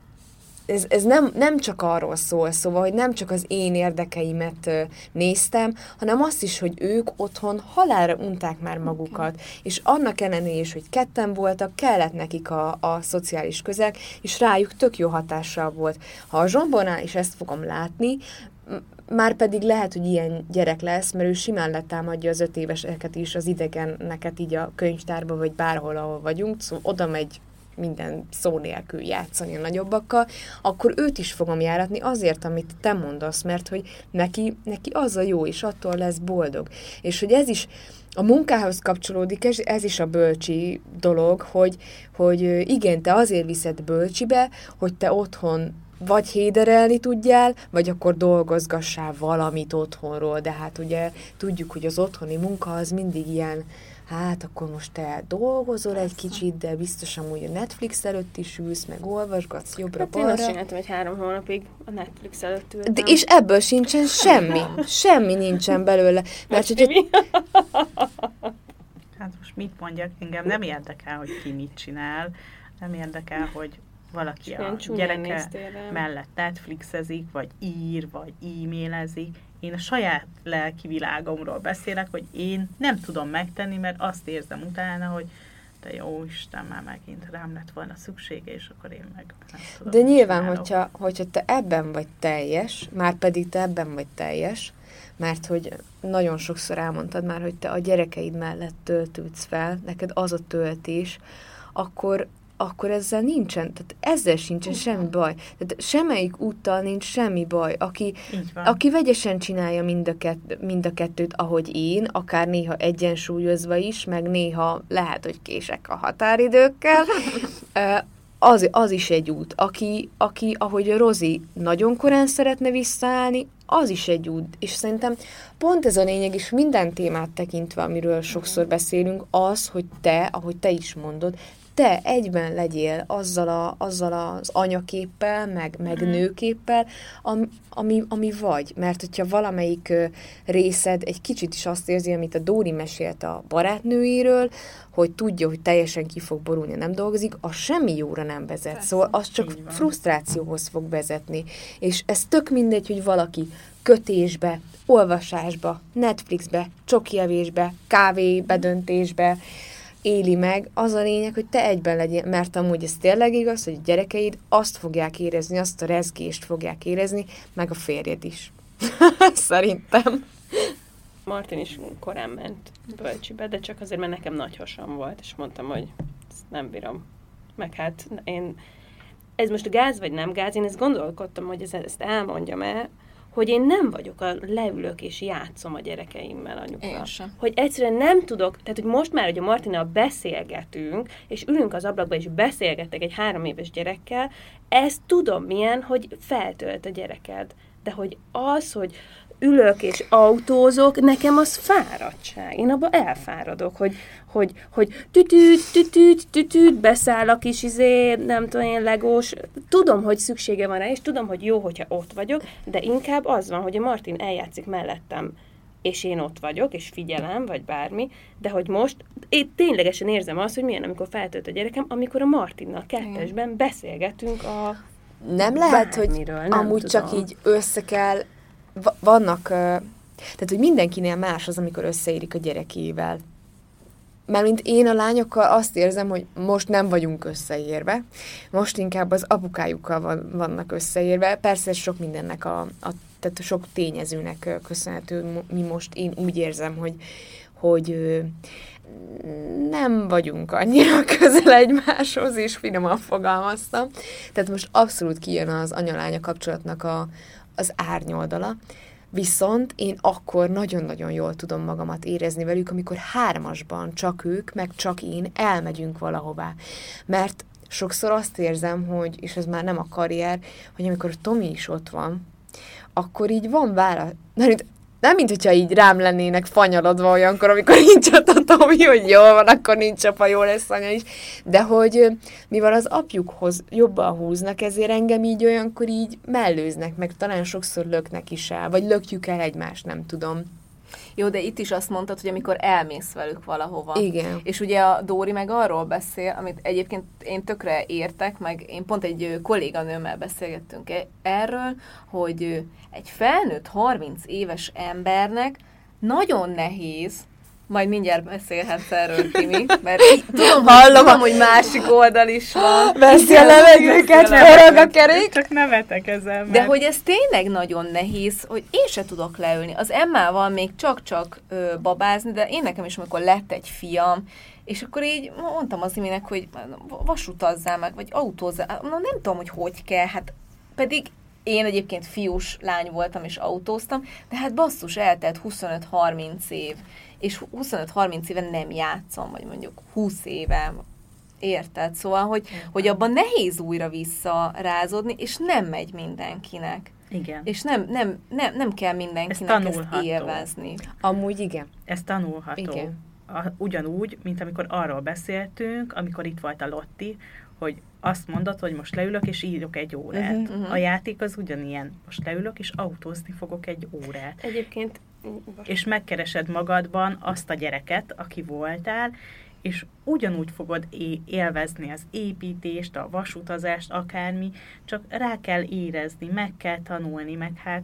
ez, ez nem, nem csak arról szól, szóval, hogy nem csak az én érdekeimet ö, néztem, hanem azt is, hogy ők otthon halálra unták már magukat, okay. És annak ellenére is, hogy ketten voltak, kellett nekik a, a szociális közeg, és rájuk tök jó hatással volt. Ha a Zsombornál is ezt fogom látni, már pedig lehet, hogy ilyen gyerek lesz, mert ő simán letámadja az öt éveseket is, az idegeneket így a könyvtárba, vagy bárhol, ahol vagyunk, szóval oda megy minden szó nélkül játszani a nagyobbakkal, akkor őt is fogom járatni azért, amit te mondasz, mert hogy neki, neki az a jó, és attól lesz boldog. És hogy ez is a munkához kapcsolódik, ez, ez is a bölcsi dolog, hogy, hogy igen, te azért viszed bölcsibe, hogy te otthon vagy héderelni tudjál, vagy akkor dolgozgassál valamit otthonról, de hát ugye tudjuk, hogy az otthoni munka az mindig ilyen, hát akkor most te dolgozol egy kicsit, de biztos amúgy a Netflix előtt is ülsz, meg olvasgatsz jobbra-balra. Hát én azt csináltam, hogy három hónapig a Netflix előtt ültem. De és ebből sincsen semmi, semmi nincsen belőle. Mert most hogy hát most mit mondjak, engem nem érdekel, hogy ki mit csinál, nem érdekel, hogy valaki a gyereke mellett Netflixezik, vagy ír, vagy e-mailezik. Én a saját lelki világomról beszélek, hogy én nem tudom megtenni, mert azt érzem utána, hogy de jó Isten, már megint rám lett volna szüksége, és akkor én meg nem tudom. De nyilván, hogyha, hogyha te ebben vagy teljes, már pedig te ebben vagy teljes, mert hogy nagyon sokszor elmondtad már, hogy te a gyerekeid mellett töltődsz fel, neked az a töltés, akkor akkor ezzel nincsen, tehát ezzel sincsen uh-huh. semmi baj. Tehát semmelyik úttal nincs semmi baj. Aki, aki vegyesen csinálja mind a, kett, mind a kettőt, ahogy én, akár néha egyensúlyozva is, meg néha lehet, hogy kések a határidőkkel, az, az is egy út. Aki, aki, ahogy a Rozi nagyon korán szeretne visszaállni, az is egy út. És szerintem pont ez a lényeg, és minden témát tekintve, amiről sokszor beszélünk, az, hogy te, ahogy te is mondod, te egyben legyél azzal, a, azzal az anyaképpel, meg, meg mm. nőképpel, ami, ami, ami vagy. Mert hogyha valamelyik részed egy kicsit is azt érzi, amit a Dóri mesélt a barátnőiről, hogy tudja, hogy teljesen ki fog borulni, nem dolgozik, az semmi jóra nem vezet. Persze, szóval az csak frusztrációhoz fog vezetni. És ez tök mindegy, hogy valaki kötésbe, olvasásba, Netflixbe, csokijevésbe, kávébedöntésbe éli meg, az a lényeg, hogy te egyben legyél, mert amúgy ez tényleg igaz, hogy a gyerekeid azt fogják érezni, azt a rezgést fogják érezni, meg a férjed is. Szerintem. Martin is korán ment bölcsibe, de csak azért, mert nekem nagy hasam volt, és mondtam, hogy ezt nem bírom. Meg hát én, ez most gáz vagy nem gáz, én ezt gondolkodtam, hogy ezt elmondjam-e, hogy én nem vagyok a leülök és játszom a gyerekeimmel, anyuka. Hogy egyszerűen nem tudok, tehát hogy most már, hogy a Martinnal beszélgetünk, és ülünk az ablakba, és beszélgetek egy három éves gyerekkel, ezt tudom milyen, hogy feltölt a gyereked. De hogy az, hogy ülök és autózok, nekem az fáradtság. Én abban elfáradok, hogy, hogy, hogy tütűt, tütűt, tütűt, beszáll a kis izé, nem tudom én, legós. Tudom, hogy szüksége van rá, és tudom, hogy jó, hogyha ott vagyok, de inkább az van, hogy a Martin eljátszik mellettem, és én ott vagyok, és figyelem, vagy bármi, de hogy most én ténylegesen érzem azt, hogy milyen, amikor feltölt a gyerekem, amikor a Martinnal kettesben beszélgetünk a nem lehet, bármiről, hogy nem amúgy tudom. Csak így össze kell vannak, tehát, hogy mindenkinél más az, amikor összeérik a gyerekével. Mármint én a lányokkal azt érzem, hogy most nem vagyunk összeérve, most inkább az apukájukkal van, vannak összeérve. Persze sok mindennek, a, a, tehát sok tényezőnek köszönhető, mi most én úgy érzem, hogy, hogy nem vagyunk annyira közel egymáshoz, és finoman fogalmaztam. Tehát most abszolút kijön az anya-lánya kapcsolatnak a az árnyoldala, viszont én akkor nagyon-nagyon jól tudom magamat érezni velük, amikor hármasban csak ők, meg csak én elmegyünk valahová. Mert sokszor azt érzem, hogy, és ez már nem a karrier, hogy amikor Tomi is ott van, akkor így van válasz. Nem, mint hogyha így rám lennének fanyaladva olyankor, amikor nincs ott a Tomi, hogy jól van, akkor nincs apa, jól lesz anya is. De hogy mivel az apjukhoz jobban húznak, ezért engem így olyankor így mellőznek, meg talán sokszor löknek is el, vagy lökjük el egymást, nem tudom. Jó, de itt is azt mondtad, hogy amikor elmész velük valahova. Igen. És ugye a Dóri meg arról beszél, amit egyébként én tökre értek, meg én pont egy kolléganőmmel beszélgettünk erről, hogy egy felnőtt harminc éves embernek nagyon nehéz, majd mindjárt beszélhetsz erről, Timi, mert tudom, hallom, tudom, hogy másik oldal is van. Beszélem őket, forog a kerék. Csak nevetek ezzel. De hogy ez tényleg nagyon nehéz, hogy én se tudok leülni. Az Emmával még csak-csak ö, babázni, de én nekem is, amikor lett egy fiam, és akkor így mondtam az Iminek, hogy vasutazzál meg, vagy autózzál. Na, nem tudom, hogy hogy kell, hát pedig én egyébként fiús lány voltam, és autóztam, de hát basszus, eltelt huszonöt-harminc év. És huszonöt-harminc éve nem játszom, vagy mondjuk húsz éve, érted? Szóval, hogy, hogy abban nehéz újra visszarázódni, és nem megy mindenkinek. Igen. És nem, nem, nem, nem kell mindenkinek ezt, ezt élvezni. Amúgy igen. Ez tanulható. Igen. Ugyanúgy, mint amikor arról beszéltünk, amikor itt volt a Lotti, hogy azt mondod, hogy most leülök, és írok egy órát. Uh-huh, uh-huh. A játék az ugyanilyen. Most leülök, és autózni fogok egy órát. Egyébként és megkeresed magadban azt a gyereket, aki voltál, és ugyanúgy fogod élvezni az építést, a vasutazást, akármi, csak rá kell érezni, meg kell tanulni, meg hát...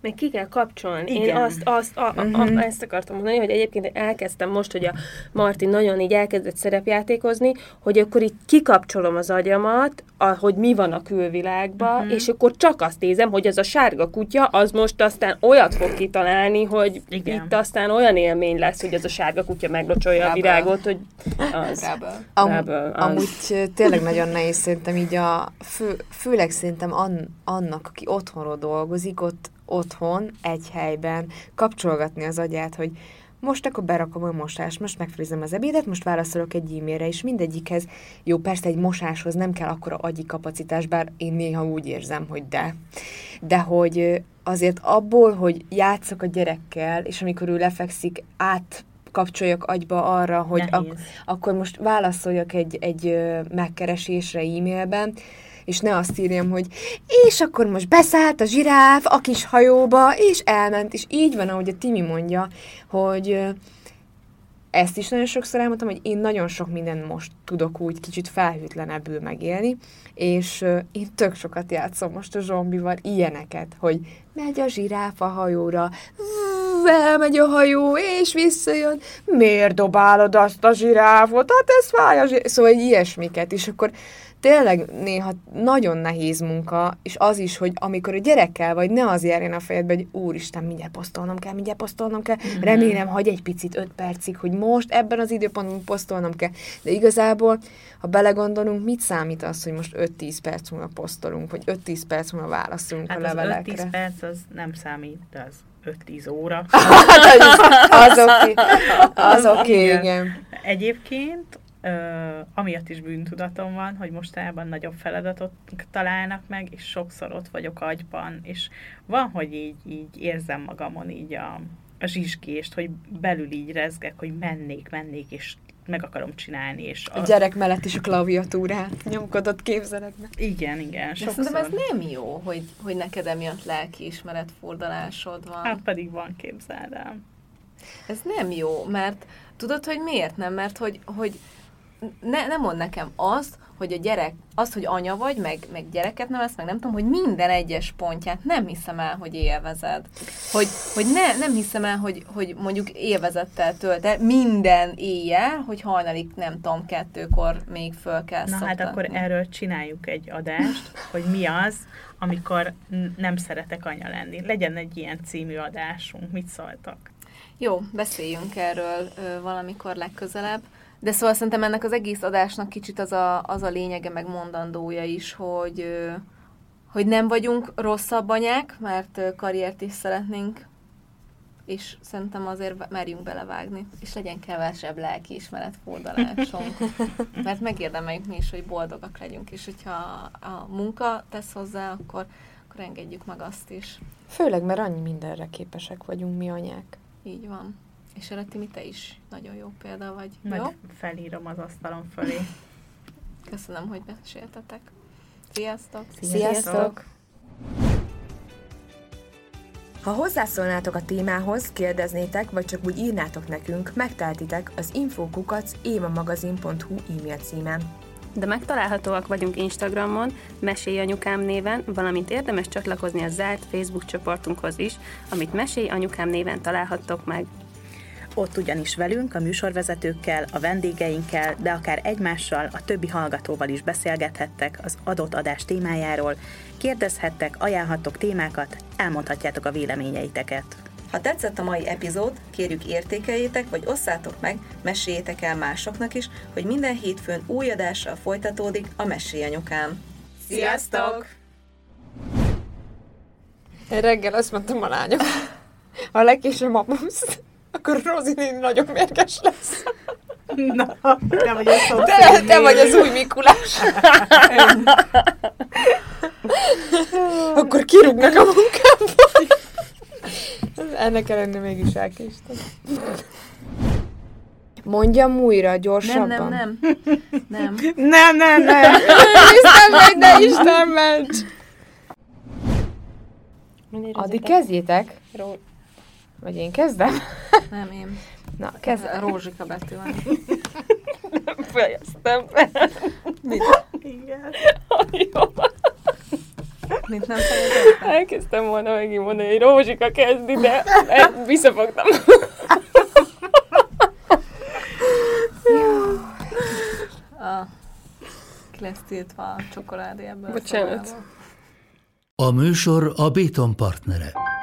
Meg ki kell kapcsolni. Igen. Én azt, azt, a, a, a, ezt akartam mondani, hogy egyébként elkezdtem most, hogy a Martin nagyon így elkezdett szerepjátékozni, hogy akkor így kikapcsolom az agyamat, hogy mi van a külvilágban, uh-huh. és akkor csak azt nézem, hogy az a sárga kutya, az most aztán olyat fog kitalálni, hogy igen. itt aztán olyan élmény lesz, hogy az a sárga kutya meglocsolja Rába. A virágot, hogy az. Rába. Am- Rába, az. Amúgy tényleg nagyon nehéz szerintem így a, fő, főleg szerintem an, annak, aki otthonról dolgozik, ott otthon, egy helyben kapcsolgatni az agyát, hogy most akkor berakom a mosást, most megfőzöm az ebédet, most válaszolok egy e-mailre, és mindegyikhez, jó, persze egy mosáshoz nem kell akkora agyi kapacitás, bár én néha úgy érzem, hogy de. De hogy azért abból, hogy játszok a gyerekkel, és amikor ő lefekszik, át kapcsoljak agyba arra, hogy ak- akkor most válaszoljak egy, egy megkeresésre e-mailben, és ne azt írjam, hogy és akkor most beszállt a zsiráf a kis hajóba, és elment, és így van, ahogy a Timi mondja, hogy ezt is nagyon sokszor elmondtam, hogy én nagyon sok mindent most tudok úgy kicsit felhűtlenebbül megélni, és én tök sokat játszom most a zombival ilyeneket, hogy megy a zsiráf a hajóra, elmegy a hajó, és visszajön, miért dobálod azt a zsiráfot, hát ez fáj a zsiráf, szóval ilyesmiket, és akkor tényleg néha nagyon nehéz munka, és az is, hogy amikor a gyerekkel vagy, ne az járjon a fejedbe, hogy úristen, mindjárt posztolnom kell, mindjárt posztolnom kell, remélem, hagy egy picit öt percig, hogy most ebben az időpontban posztolnom kell. De igazából, ha belegondolunk, mit számít az, hogy most öt-tíz perc múlva posztolunk, vagy öt-tíz perc múlva válaszolunk hát a levelekre? Hát az öt-tíz perc az nem számít, de az öt-tíz óra. az oké, az oké, igen. Egyébként Uh, amiatt is bűntudatom van, hogy mostában nagyobb feladatot találnak meg, és sokszor ott vagyok agyban, és van, hogy így, így érzem magamon így a, a zsizsgést, hogy belül így rezgek, hogy mennék, mennék, és meg akarom csinálni. És a... a gyerek mellett is a klaviatúrát nyomkodott képzeleknek. Igen, igen, sokszor. De ez nem jó, hogy, hogy neked emiatt lelkiismeret fordulásod van. Hát pedig van, képzeld el. Ez nem jó, mert tudod, hogy miért nem? Mert hogy, hogy Ne, ne mondd nekem azt, hogy a gyerek, az, hogy anya vagy, meg, meg gyereket nevelsz, meg nem tudom, hogy minden egyes pontját nem hiszem el, hogy élvezed. Hogy, hogy ne, nem hiszem el, hogy, hogy mondjuk élvezettel tölt el minden éjjel, hogy hajnalig, nem tudom, kettőkor még föl kell szoktatni. Na hát akkor erről csináljuk egy adást, hogy mi az, amikor nem szeretek anya lenni. Legyen egy ilyen című adásunk. Mit szóltak? Jó, beszéljünk erről ö, valamikor legközelebb. De szóval szerintem ennek az egész adásnak kicsit az a, az a lényege, meg mondandója is, hogy, hogy nem vagyunk rosszabb anyák, mert karriert is szeretnénk, és szerintem azért merjünk belevágni. És legyen kevesebb lelkiismeret fordulásunk, mert megérdemeljük mi is, hogy boldogak legyünk, és hogyha a munka tesz hozzá, akkor, akkor engedjük meg azt is. Főleg, mert annyi mindenre képesek vagyunk mi anyák. Így van. És erre, Timi, te is nagyon jó példa vagy. Majd jó? Felírom az asztalon fölé. Köszönöm, hogy meséltetek. Sziasztok! Sziasztok! Sziasztok! Ha hozzászólnátok a témához, kérdeznétek, vagy csak úgy írnátok nekünk, megtehetitek az infókukac éva magazin pont hu e-mail címen. De megtalálhatóak vagyunk Instagramon, Mesélj Anyukám néven, valamint érdemes csatlakozni a zárt Facebook csoportunkhoz is, amit Mesélj Anyukám néven találhattok meg. Ott ugyanis velünk, a műsorvezetőkkel, a vendégeinkkel, de akár egymással, a többi hallgatóval is beszélgethettek az adott adás témájáról, kérdezhettek, ajánlhattok témákat, elmondhatjátok a véleményeiteket. Ha tetszett a mai epizód, kérjük értékeljétek, vagy osszátok meg, meséljétek el másoknak is, hogy minden hétfőn új adással folytatódik a Mesélj Anyukám. Sziasztok! Én reggel azt mondtam a lányok, ha legkésőbb apusz, akkor Rozi néni nagyon mérges lesz. Na, te vagy a szomszéd. Te, te vagy az új Mikulás. Akkor kirúgnak a munkámból. Ennek ellenére mégis elkéstem. Mondjam újra, gyorsabban. Nem, nem, nem. Nem, nem, nem. nem. Isten megy, de Isten megy. Addig kezdjétek. Ról. Vagy én kezdem? Nem, én. Na, kezd a rózsika betű van. Nem fejeztem el. Mit? Igen. Jó. Mit nem fejeztem? Elkezdtem volna megint mondani, hogy rózsika kezdi, de visszafogtam. Ki lesz tiltva a csokoládé ebből a szobából. Bocsánat. A műsor a Béton partnere.